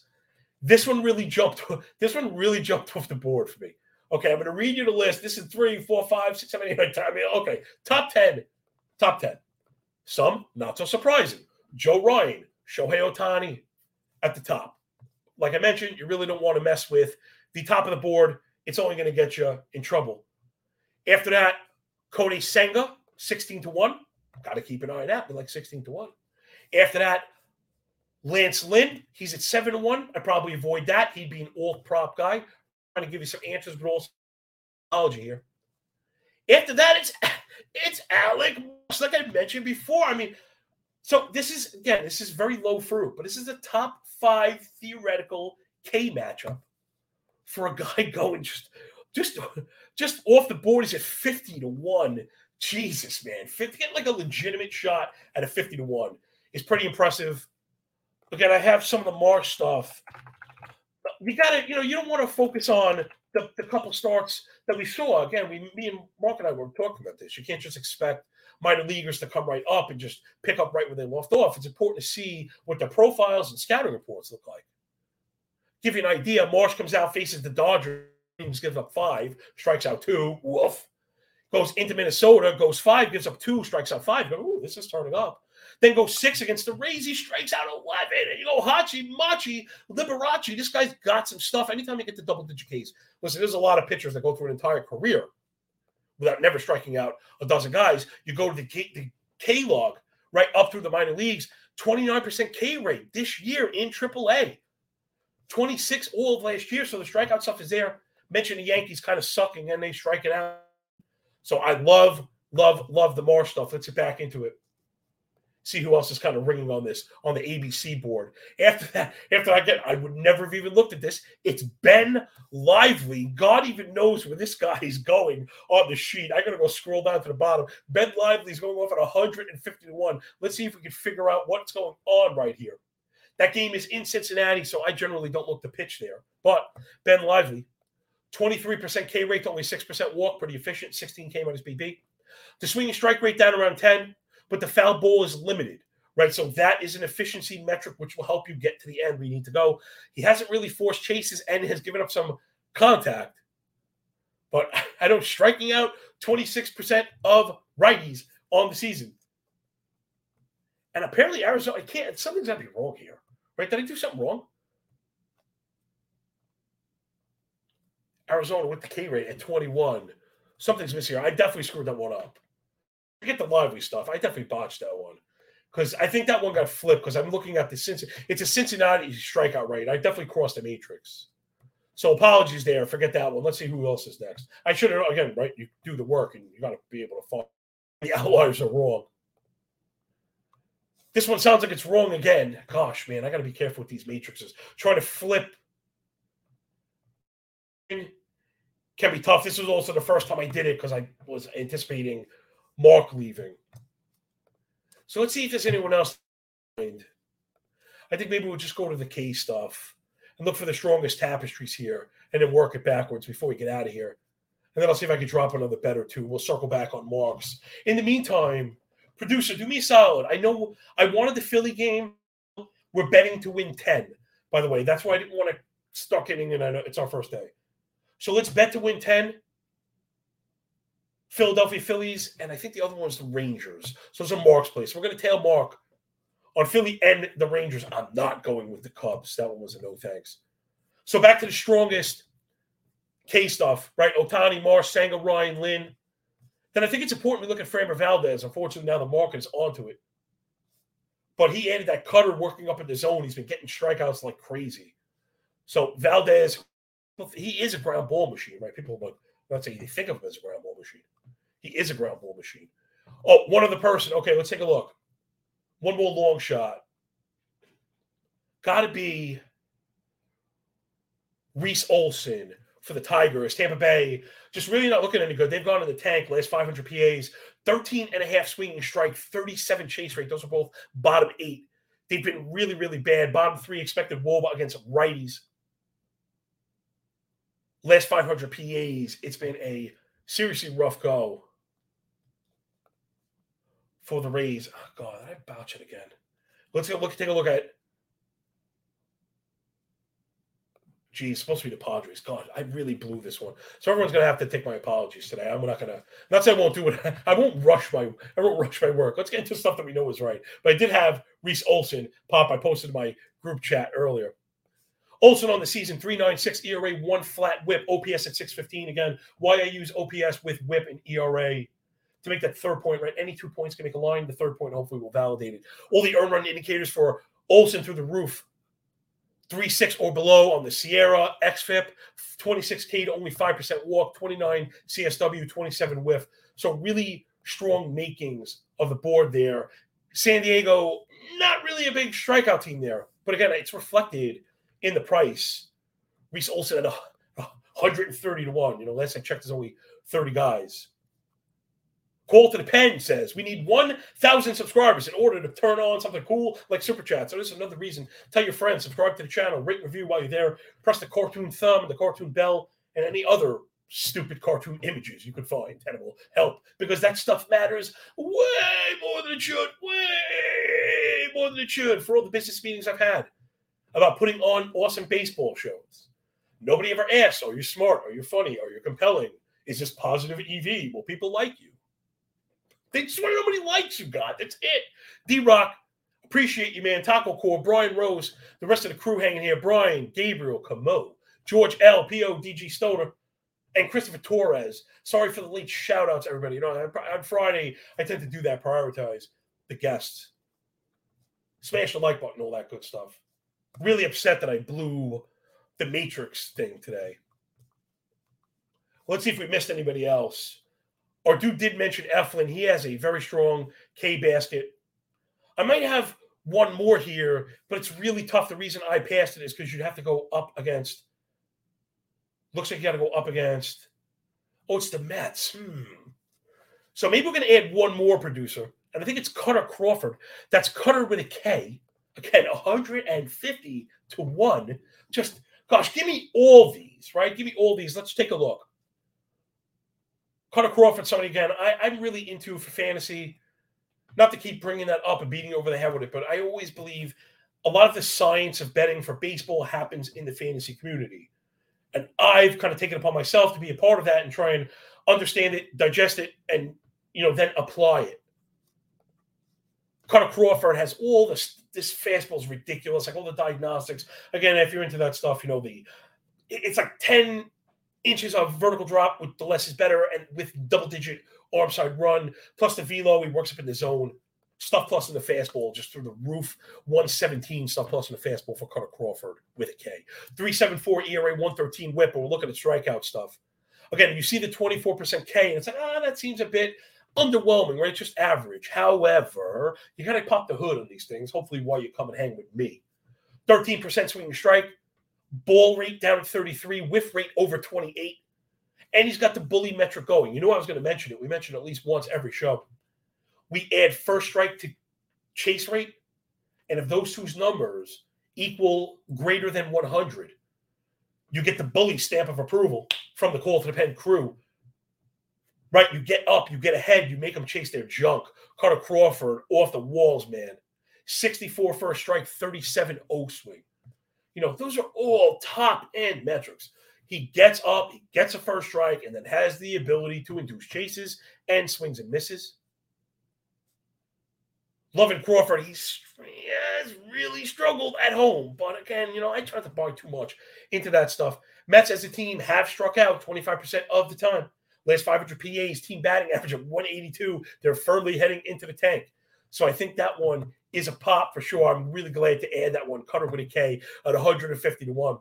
This one really jumped off the board for me. Okay, I'm going to read you the list. This is 3, 4, 5, 6, 7, 8, 9, 10. I mean, okay, top 10. Some not so surprising. Joe Ryan, Shohei Ohtani at the top. Like I mentioned, you really don't want to mess with the top of the board. It's only going to get you in trouble. After that, Kodai Senga, 16-1. Got to keep an eye on that. They're like 16-1. After that, Lance Lynn, he's at 7-1. I'd probably avoid that. He'd be an all-prop guy. I'm trying to give you some answers, but also psychology here. After that, it's Alec, like I mentioned before. I mean, so this is very low fruit, but this is the top 5 theoretical K matchup for a guy going just off the board. He's at 50-1. Jesus, man. 50, get like a legitimate shot at a 50-1 is pretty impressive. Again, I have some of the Mark stuff. We got to, you don't want to focus on the couple starts that we saw. Again, me and Mark and I were talking about this. You can't just expect minor leaguers to come right up and just pick up right where they left off. It's important to see what their profiles and scouting reports look like. Give you an idea, Marsh comes out, faces the Dodgers, gives up 5, strikes out 2, woof. Goes into Minnesota, goes 5, gives up 2, strikes out 5. You go, ooh, this is turning up. Then goes 6 against the Rays, he strikes out 11. And you go, Hachi, Machi, Liberace. This guy's got some stuff. Anytime you get the double-digit Ks, listen, there's a lot of pitchers that go through an entire career without never striking out a dozen guys. You go to the K log, right up through the minor leagues, 29% K rate this year in AAA. 26 all of last year, so the strikeout stuff is there. Mentioned the Yankees kind of sucking, and they striking out. So I love the Marsh stuff. Let's get back into it. See who else is kind of ringing on this on the ABC board. I would never have even looked at this. It's Ben Lively. God even knows where this guy is going on the sheet. I got to go scroll down to the bottom. Ben Lively's going off at 150-1. Let's see if we can figure out what's going on right here. That game is in Cincinnati, so I generally don't look to pitch there. But Ben Lively, 23% K rate, only 6% walk, pretty efficient, 16K minus BB. The swinging strike rate down around 10. But the foul ball is limited, right? So that is an efficiency metric which will help you get to the end where you need to go. He hasn't really forced chases and has given up some contact. But I don't striking out 26% of righties on the season. And apparently Arizona, something's got to be wrong here, right? Did I do something wrong? Arizona with the K rate at 21. Something's missing here. I definitely screwed that one up. Forget the Lively stuff. I definitely botched that one because I think that one got flipped because I'm looking at the Cincinnati. It's a Cincinnati strikeout rate. I definitely crossed the matrix. So apologies there. Forget that one. Let's see who else is next. I should have, again, right? You do the work and you got to be able to find the outliers are wrong. This one sounds like it's wrong again. Gosh, man, I got to be careful with these matrices. Trying to flip can be tough. This was also the first time I did it because I was anticipating Mark leaving. So let's see if there's anyone else. I think maybe we'll just go to the K stuff and look for the strongest tapestries here and then work it backwards before we get out of here. And then I'll see if I can drop another bet or two. We'll circle back on Mark's. In the meantime, producer, do me a solid. I know I wanted the Philly game. We're betting to win 10, by the way. That's why I didn't want to start getting in. I know it's our first day. So let's bet to win 10. Philadelphia Phillies, and I think the other one's the Rangers. So it's a Mark's place. We're going to tail Mark on Philly and the Rangers. I'm not going with the Cubs. That one was a no thanks. So back to the strongest K stuff, right? Ohtani, Marsh, Senga, Ryan, Lynn. Then I think it's important we look at Framber Valdez. Unfortunately, now the market is onto it. But he added that cutter working up in the zone. He's been getting strikeouts like crazy. So Valdez, he is a ground ball machine, right? People are like, I'm not saying they think of him as a ground ball machine. He is a ground ball machine. Oh, one other person. Okay, let's take a look. One more long shot. Got to be Reese Olson for the Tigers. Tampa Bay just really not looking any good. They've gone in the tank. Last 500 PAs, 13.5 swinging strike, 37 chase rate. Those are both bottom eight. They've been really, really bad. Bottom three expected WOBA against righties. Last 500 PAs, it's been a seriously rough go for the Rays. Oh, God, I botched it again. Let's go look. Take a look at. Geez, it's supposed to be the Padres. God, I really blew this one. So everyone's going to have to take my apologies today. I'm not going to. Not that I won't do it. I won't rush my work. Let's get into stuff that we know is right. But I did have Reese Olson pop. I posted in my group chat earlier. Olson on the season, 3.96 ERA, 1 flat whip, OPS at 615. Again, why I use OPS with whip and ERA to make that third point right. Any 2 points can make a line. The third point hopefully will validate it. All the earned run indicators for Olson through the roof. 3.6 or below on the Sierra, XFIP, 26 K to only 5% walk, 29 CSW, 27 whiff. So really strong makings of the board there. San Diego, not really a big strikeout team there. But again, it's reflected in the price. Reese Olson at 130 to 1. You know, last I checked, there's only 30 guys. Call to the Pen says, we need 1,000 subscribers in order to turn on something cool like Super Chat. So this is another reason. Tell your friends, subscribe to the channel, rate and review while you're there. Press the cartoon thumb, the cartoon bell, and any other stupid cartoon images you could find. That will help because that stuff matters way more than it should. Way more than it should for all the business meetings I've had about putting on awesome baseball shows. Nobody ever asks, are you smart? Are you funny? Are you compelling? Is this positive EV? Will people like you? They swear nobody likes you, God. That's it. D-Rock, appreciate you, man. Taco Core, Brian Rose, the rest of the crew hanging here. Brian, Gabriel, Camo, George L, P.O., D.G. Stoner, and Christopher Torres. Sorry for the late shout-outs, everybody. You know, on Friday, I tend to do that, prioritize the guests. Smash the like button, all that good stuff. Really upset that I blew the Matrix thing today. Let's see if we missed anybody else. Our dude did mention Eflin. He has a very strong K basket. I might have one more here, but it's really tough. The reason I passed it is because you'd have to go up against. Looks like you got to go up against. Oh, it's the Mets. So maybe we're going to add one more producer. And I think it's Cutter Crawford. That's Cutter with a K. Again, 150 to 1. Just, gosh, give me all these, right? Give me all these. Let's take a look. Cutter Crawford, somebody, again, I'm really into for fantasy. Not to keep bringing that up and beating over the head with it, but I always believe a lot of the science of betting for baseball happens in the fantasy community. And I've kind of taken it upon myself to be a part of that and try and understand it, digest it, and, you know, then apply it. Cutter Crawford has all this fastball is ridiculous, like all the diagnostics. Again, if you're into that stuff, you know, it's like 10 inches of vertical drop with the less is better and with double-digit arm side run, plus the velo, he works up in the zone. Stuff plus in the fastball, just through the roof, 117 stuff plus in the fastball for Cutter Crawford with a K. 3.74 ERA, 113 whip, but we're looking at strikeout stuff. Again, you see the 24% K, and it's like, that seems a bit underwhelming, right? Just average. However, you got to pop the hood on these things, hopefully while you come and hang with me. 13% swing and strike. Ball rate down at 33, whiff rate over 28, and he's got the bully metric going. You know I was going to mention it. We mentioned it at least once every show. We add first strike to chase rate, and if those two numbers equal greater than 100, you get the bully stamp of approval from the Call to the Pen crew. Right? You get up, you get ahead, you make them chase their junk. Cutter Crawford off the walls, man. 64 first strike, 37 O swing. You know, those are all top-end metrics. He gets up, he gets a first strike, and then has the ability to induce chases and swings and misses. Loving Crawford, he has really struggled at home. But again, you know, I try to buy too much into that stuff. Mets as a team have struck out 25% of the time. Last 500 PAs, team batting average of 182. They're firmly heading into the tank. So I think that one is a pop for sure. I'm really glad to add that one. Cutter with a K at 150 to 1.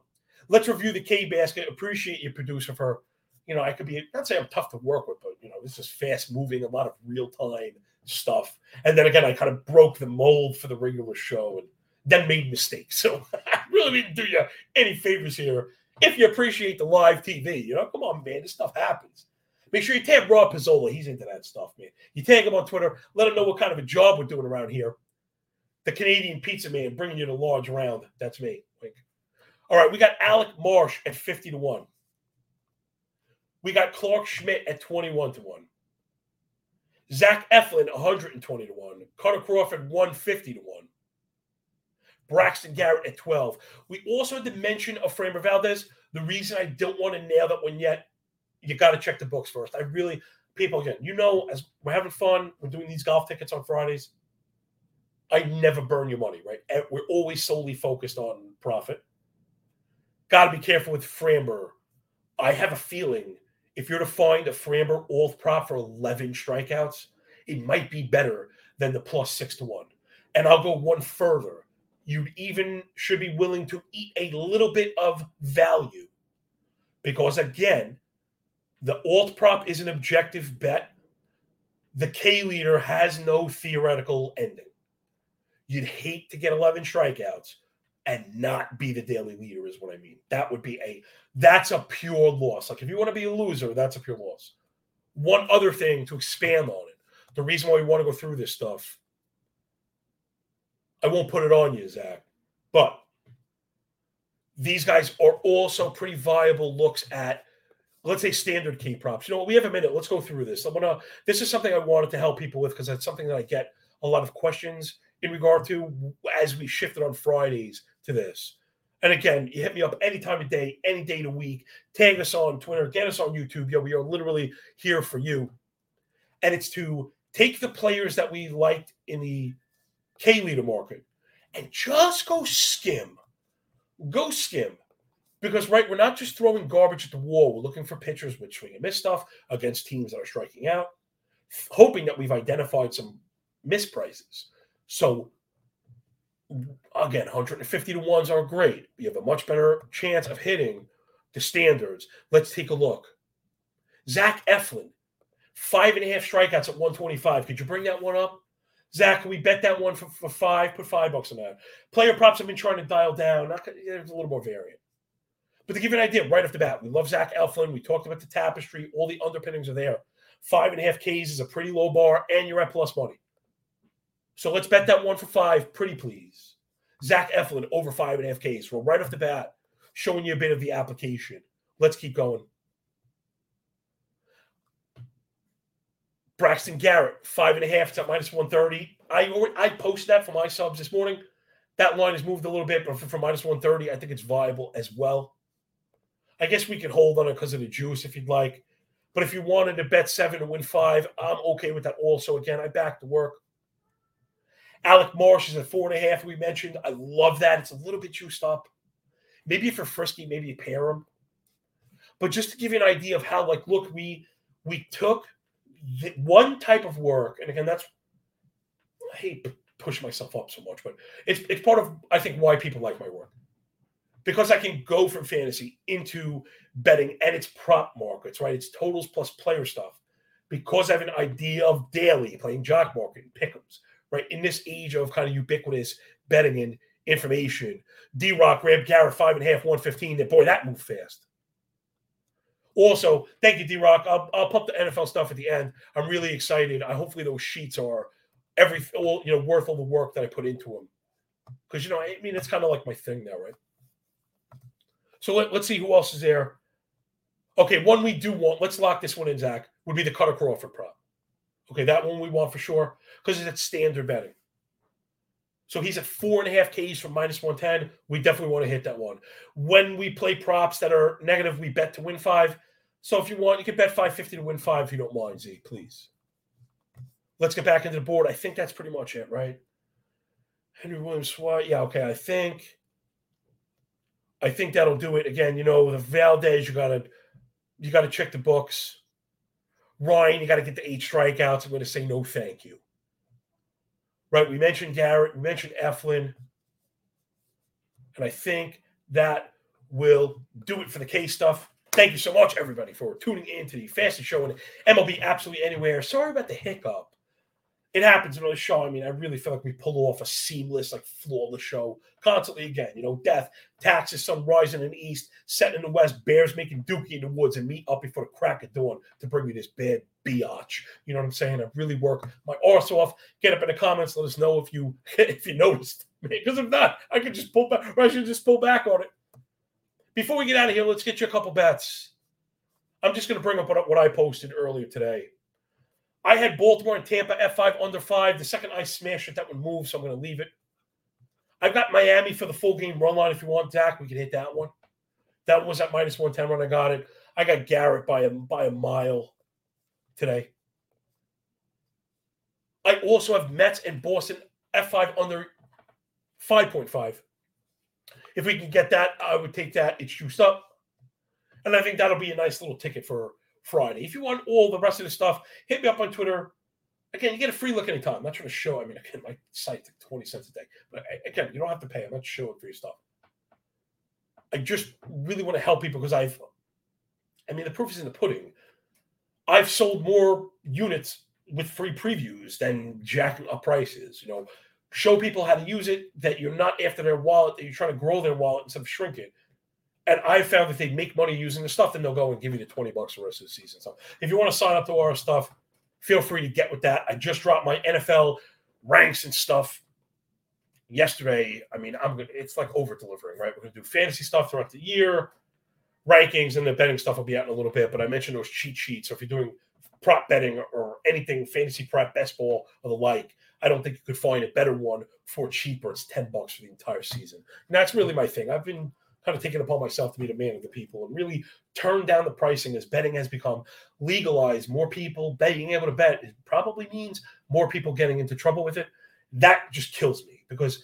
Let's review the K basket. Appreciate your producer for, you know, I could be, not say I'm tough to work with, but, you know, was just fast moving, a lot of real time stuff. And then again, I kind of broke the mold for the regular show and then made mistakes. So I really didn't do you any favors here. If you appreciate the live TV, you know, come on, man, this stuff happens. Make sure you tag Rob Pizzola. He's into that stuff, man. You tag him on Twitter. Let him know what kind of a job we're doing around here. The Canadian Pizza Man bringing you the large round. That's me. All right, we got Alec Marsh at 50-1. We got Clark Schmidt at 21-1. Zach Eflin, 120-1. Cutter Crawford, 150-1. Braxton Garrett at 12. We also had the mention of Framber Valdez. The reason I don't want to nail that one yet, you got to check the books first. People, again, you know, as we're having fun, we're doing these golf tickets on Fridays. I never burn your money, right? We're always solely focused on profit. Got to be careful with Framber. I have a feeling if you're to find a Framber alt prop for 11 strikeouts, it might be better than the +6-1. And I'll go one further. You even should be willing to eat a little bit of value because, again, the alt prop is an objective bet. The K leader has no theoretical ending. You'd hate to get 11 strikeouts and not be the daily leader is what I mean. That would be that's a pure loss. Like if you want to be a loser, that's a pure loss. One other thing to expand on it. The reason why we want to go through this stuff, I won't put it on you, Zach, but these guys are also pretty viable looks at, let's say, standard key props. You know what? We have a minute. Let's go through this. This is something I wanted to help people with because that's something that I get a lot of questions in regard to as we shifted on Fridays to this. And again, you hit me up any time of day, any day of the week. Tag us on Twitter. Get us on YouTube. Yo, we are literally here for you. And it's to take the players that we liked in the K-leader market and just go skim. Go skim. Because, right, we're not just throwing garbage at the wall. We're looking for pitchers with swing and miss stuff against teams that are striking out, hoping that we've identified some misprices. So, again, 150-1s are great. You have a much better chance of hitting the standards. Let's take a look. Zach Eflin, 5.5 strikeouts at 125. Could you bring that one up? Zach, can we bet that one for $5? Put $5 on that. Player props have been trying to dial down. There's a little more variant. But to give you an idea, right off the bat, we love Zach Eflin. We talked about the tapestry. All the underpinnings are there. 5.5 Ks is a pretty low bar, and you're at plus money. So let's bet that one for $5, pretty please. Zach Eflin over 5.5 Ks. Well, right off the bat, showing you a bit of the application. Let's keep going. Braxton Garrett, 5.5. It's at -130. I posted that for my subs this morning. That line has moved a little bit, but for -130, I think it's viable as well. I guess we could hold on it because of the juice if you'd like. But if you wanted to bet 7 to win 5, I'm okay with that also. Again, I back the work. Alec Marsh is at 4.5, we mentioned. I love that. It's a little bit juiced up. Maybe if you're frisky, maybe you pair him. But just to give you an idea of how, like, look, we took one type of work, and again, I hate to push myself up so much, but it's part of, I think, why people like my work. Because I can go from fantasy into betting, and it's prop markets, right? It's totals plus player stuff. Because I have an idea of daily, playing jock market, pick'ems. Right, in this age of kind of ubiquitous betting and information, D-Rock grabbed Garrett 5.5, 115. Boy, that moved fast. Also, thank you, D-Rock. I'll pump the NFL stuff at the end. I'm really excited. Hopefully those sheets are worth all the work that I put into them. Because, it's kind of like my thing now, right? So let's see who else is there. Okay, one we do want. Let's lock this one in, Zach. Would be the Cutter Crawford prop. Okay, that one we want for sure because it's at standard betting. So he's at 4.5 Ks from -110. We definitely want to hit that one. When we play props that are negative, we bet to win 5. So if you want, you can bet 550 to win 5 if you don't mind, Z, please. Let's get back into the board. I think that's pretty much it, right? Henry Williams, yeah, okay, I think that'll do it. Again, with the Valdez, you gotta check the books. Ryan, you got to get the 8 strikeouts. I'm going to say no thank you. Right, we mentioned Garrett. We mentioned Eflin. And I think that will do it for the K stuff. Thank you so much, everybody, for tuning in to the fastest show in MLB absolutely anywhere. Sorry about the hiccup. It happens on the show. I mean, I really feel like we pull off a seamless, like, flawless show constantly again. You know, death, taxes, sun rising in the east, setting in the west, bears making dookie in the woods, and me up before the crack of dawn to bring you this bad biatch. You know what I'm saying? I really work my arse off. Get up in the comments. Let us know if you noticed. Because if not, I could just pull back, or I should just pull back on it. Before we get out of here, let's get you a couple bets. I'm just going to bring up what I posted earlier today. I had Baltimore and Tampa F5 under 5. The second I smash it, that would move, so I'm going to leave it. I've got Miami for the full game run line. If you want, Zach, we can hit that one. That was at minus 110 when I got it. I got Garrett by a mile today. I also have Mets and Boston F5 under 5.5. If we can get that, I would take that. It's juiced up. And I think that'll be a nice little ticket for Friday. If you want all the rest of the stuff, hit me up on Twitter. Again, you get a free look anytime. I'm not trying to show. I mean, again, my site's like 20 cents a day. But again, you don't have to pay. I'm not showing for your stuff. I just really want to help people because the proof is in the pudding. I've sold more units with free previews than jacking up prices. You know, show people how to use it, that you're not after their wallet, that you're trying to grow their wallet instead of shrink it. And I found that they make money using the stuff, then they'll go and give you the $20 the rest of the season. So if you want to sign up to our stuff, feel free to get with that. I just dropped my NFL ranks and stuff yesterday. I mean, it's like over-delivering, right? We're going to do fantasy stuff throughout the year, rankings, and the betting stuff will be out in a little bit. But I mentioned those cheat sheets. So if you're doing prop betting or anything, fantasy prop, best ball, or the like, I don't think you could find a better one for cheaper. It's $10 for the entire season. And that's really my thing. I've been kind of taking it upon myself to be the man of the people and really turn down the pricing as betting has become legalized. More people being able to bet, it probably means more people getting into trouble with it. That just kills me because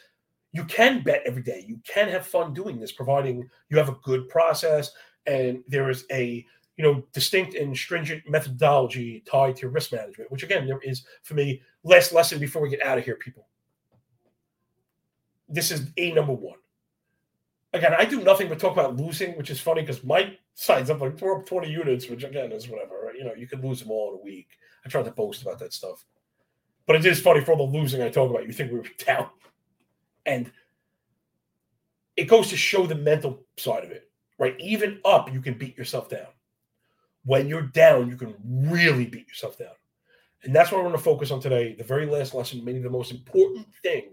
you can bet every day. You can have fun doing this, providing you have a good process and there is a distinct and stringent methodology tied to risk management, which again, there is for me. Last lesson before we get out of here, people. This is a number one. Again, I do nothing but talk about losing, which is funny because my side's up like 20 units, which again is whatever, right? You know, you could lose them all in a week. I tried to boast about that stuff. But it is funny for all the losing I talk about. You think we were down. And it goes to show the mental side of it, right? Even up, you can beat yourself down. When you're down, you can really beat yourself down. And that's what I want to focus on today. The very last lesson, maybe the most important thing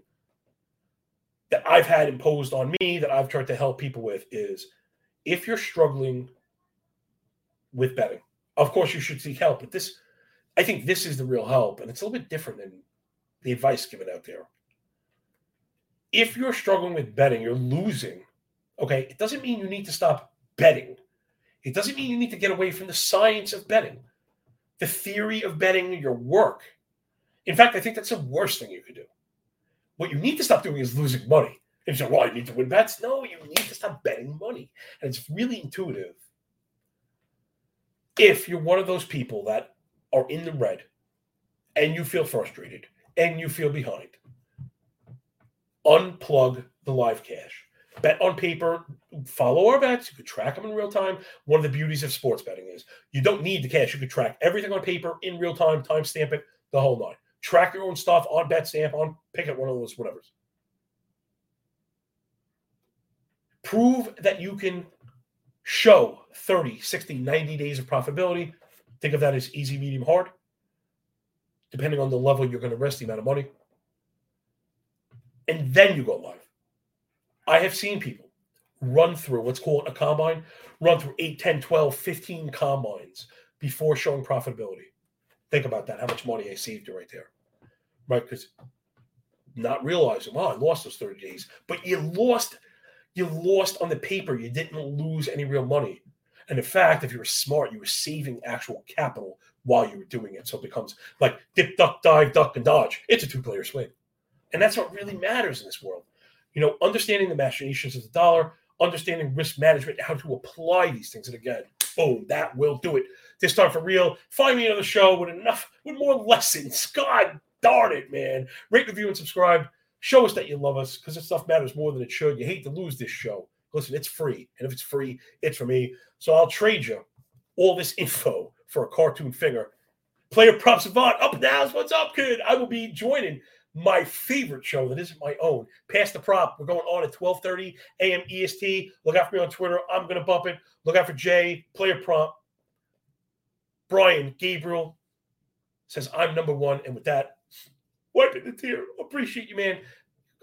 that I've had imposed on me that I've tried to help people with is if you're struggling with betting, of course you should seek help. But I think this is the real help. And it's a little bit different than the advice given out there. If you're struggling with betting, you're losing. Okay. It doesn't mean you need to stop betting. It doesn't mean you need to get away from the science of betting, the theory of betting, your work. In fact, I think that's the worst thing you could do. What you need to stop doing is losing money. And you say, well, you need to win bets. No, you need to stop betting money. And it's really intuitive. If you're one of those people that are in the red and you feel frustrated and you feel behind, unplug the live cash. Bet on paper, follow our bets. You could track them in real time. One of the beauties of sports betting is you don't need the cash. You could track everything on paper in real time, timestamp it, the whole nine. Track your own stuff on BetStamp, on pick up one of those, whatever's. Prove that you can show 30, 60, 90 days of profitability. Think of that as easy, medium, hard, depending on the level you're going to risk, the amount of money. And then you go live. I have seen people run through, let's call it a combine, run through 8, 10, 12, 15 combines before showing profitability. Think about that, how much money I saved you right there, right? Because not realizing, wow, I lost those 30 days. But you lost on the paper. You didn't lose any real money. And in fact, if you were smart, you were saving actual capital while you were doing it. So it becomes like dip, duck, dive, duck, and dodge. It's a two-player swing. And that's what really matters in this world. You know, understanding the machinations of the dollar, understanding risk management, how to apply these things. And again, boom, that will do it. This time for real. Find me another show with more lessons. God darn it, man. Rate, review, and subscribe. Show us that you love us because this stuff matters more than it should. You hate to lose this show. Listen, it's free. And if it's free, it's for me. So I'll trade you all this info for a cartoon figure. Player Props Savant, up now. What's up, kid? I will be joining my favorite show that isn't my own, Pass the Prop. We're going on at 12:30 a.m. EST. Look out for me on Twitter. I'm going to bump it. Look out for Jay, Player Prop. Brian Gabriel says, I'm number one. And with that, wiping the tear. Appreciate you, man.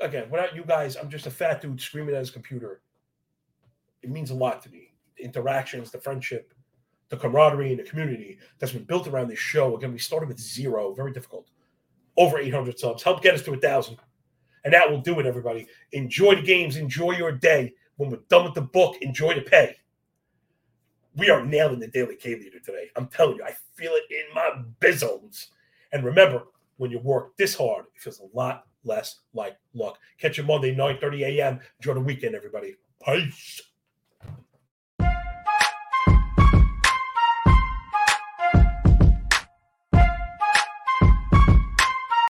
Again, without you guys, I'm just a fat dude screaming at his computer. It means a lot to me. The interactions, the friendship, the camaraderie, and the community that's been built around this show. Again, we started with zero. Very difficult. Over 800 subs. Help get us to 1,000. And that will do it, everybody. Enjoy the games. Enjoy your day. When we're done with the book, enjoy the pay. We are nailing the Daily K-Leader today. I'm telling you, I feel it in my bizzles. And remember, when you work this hard, it feels a lot less like luck. Catch you Monday, 9:30 a.m. Enjoy the weekend, everybody. Peace.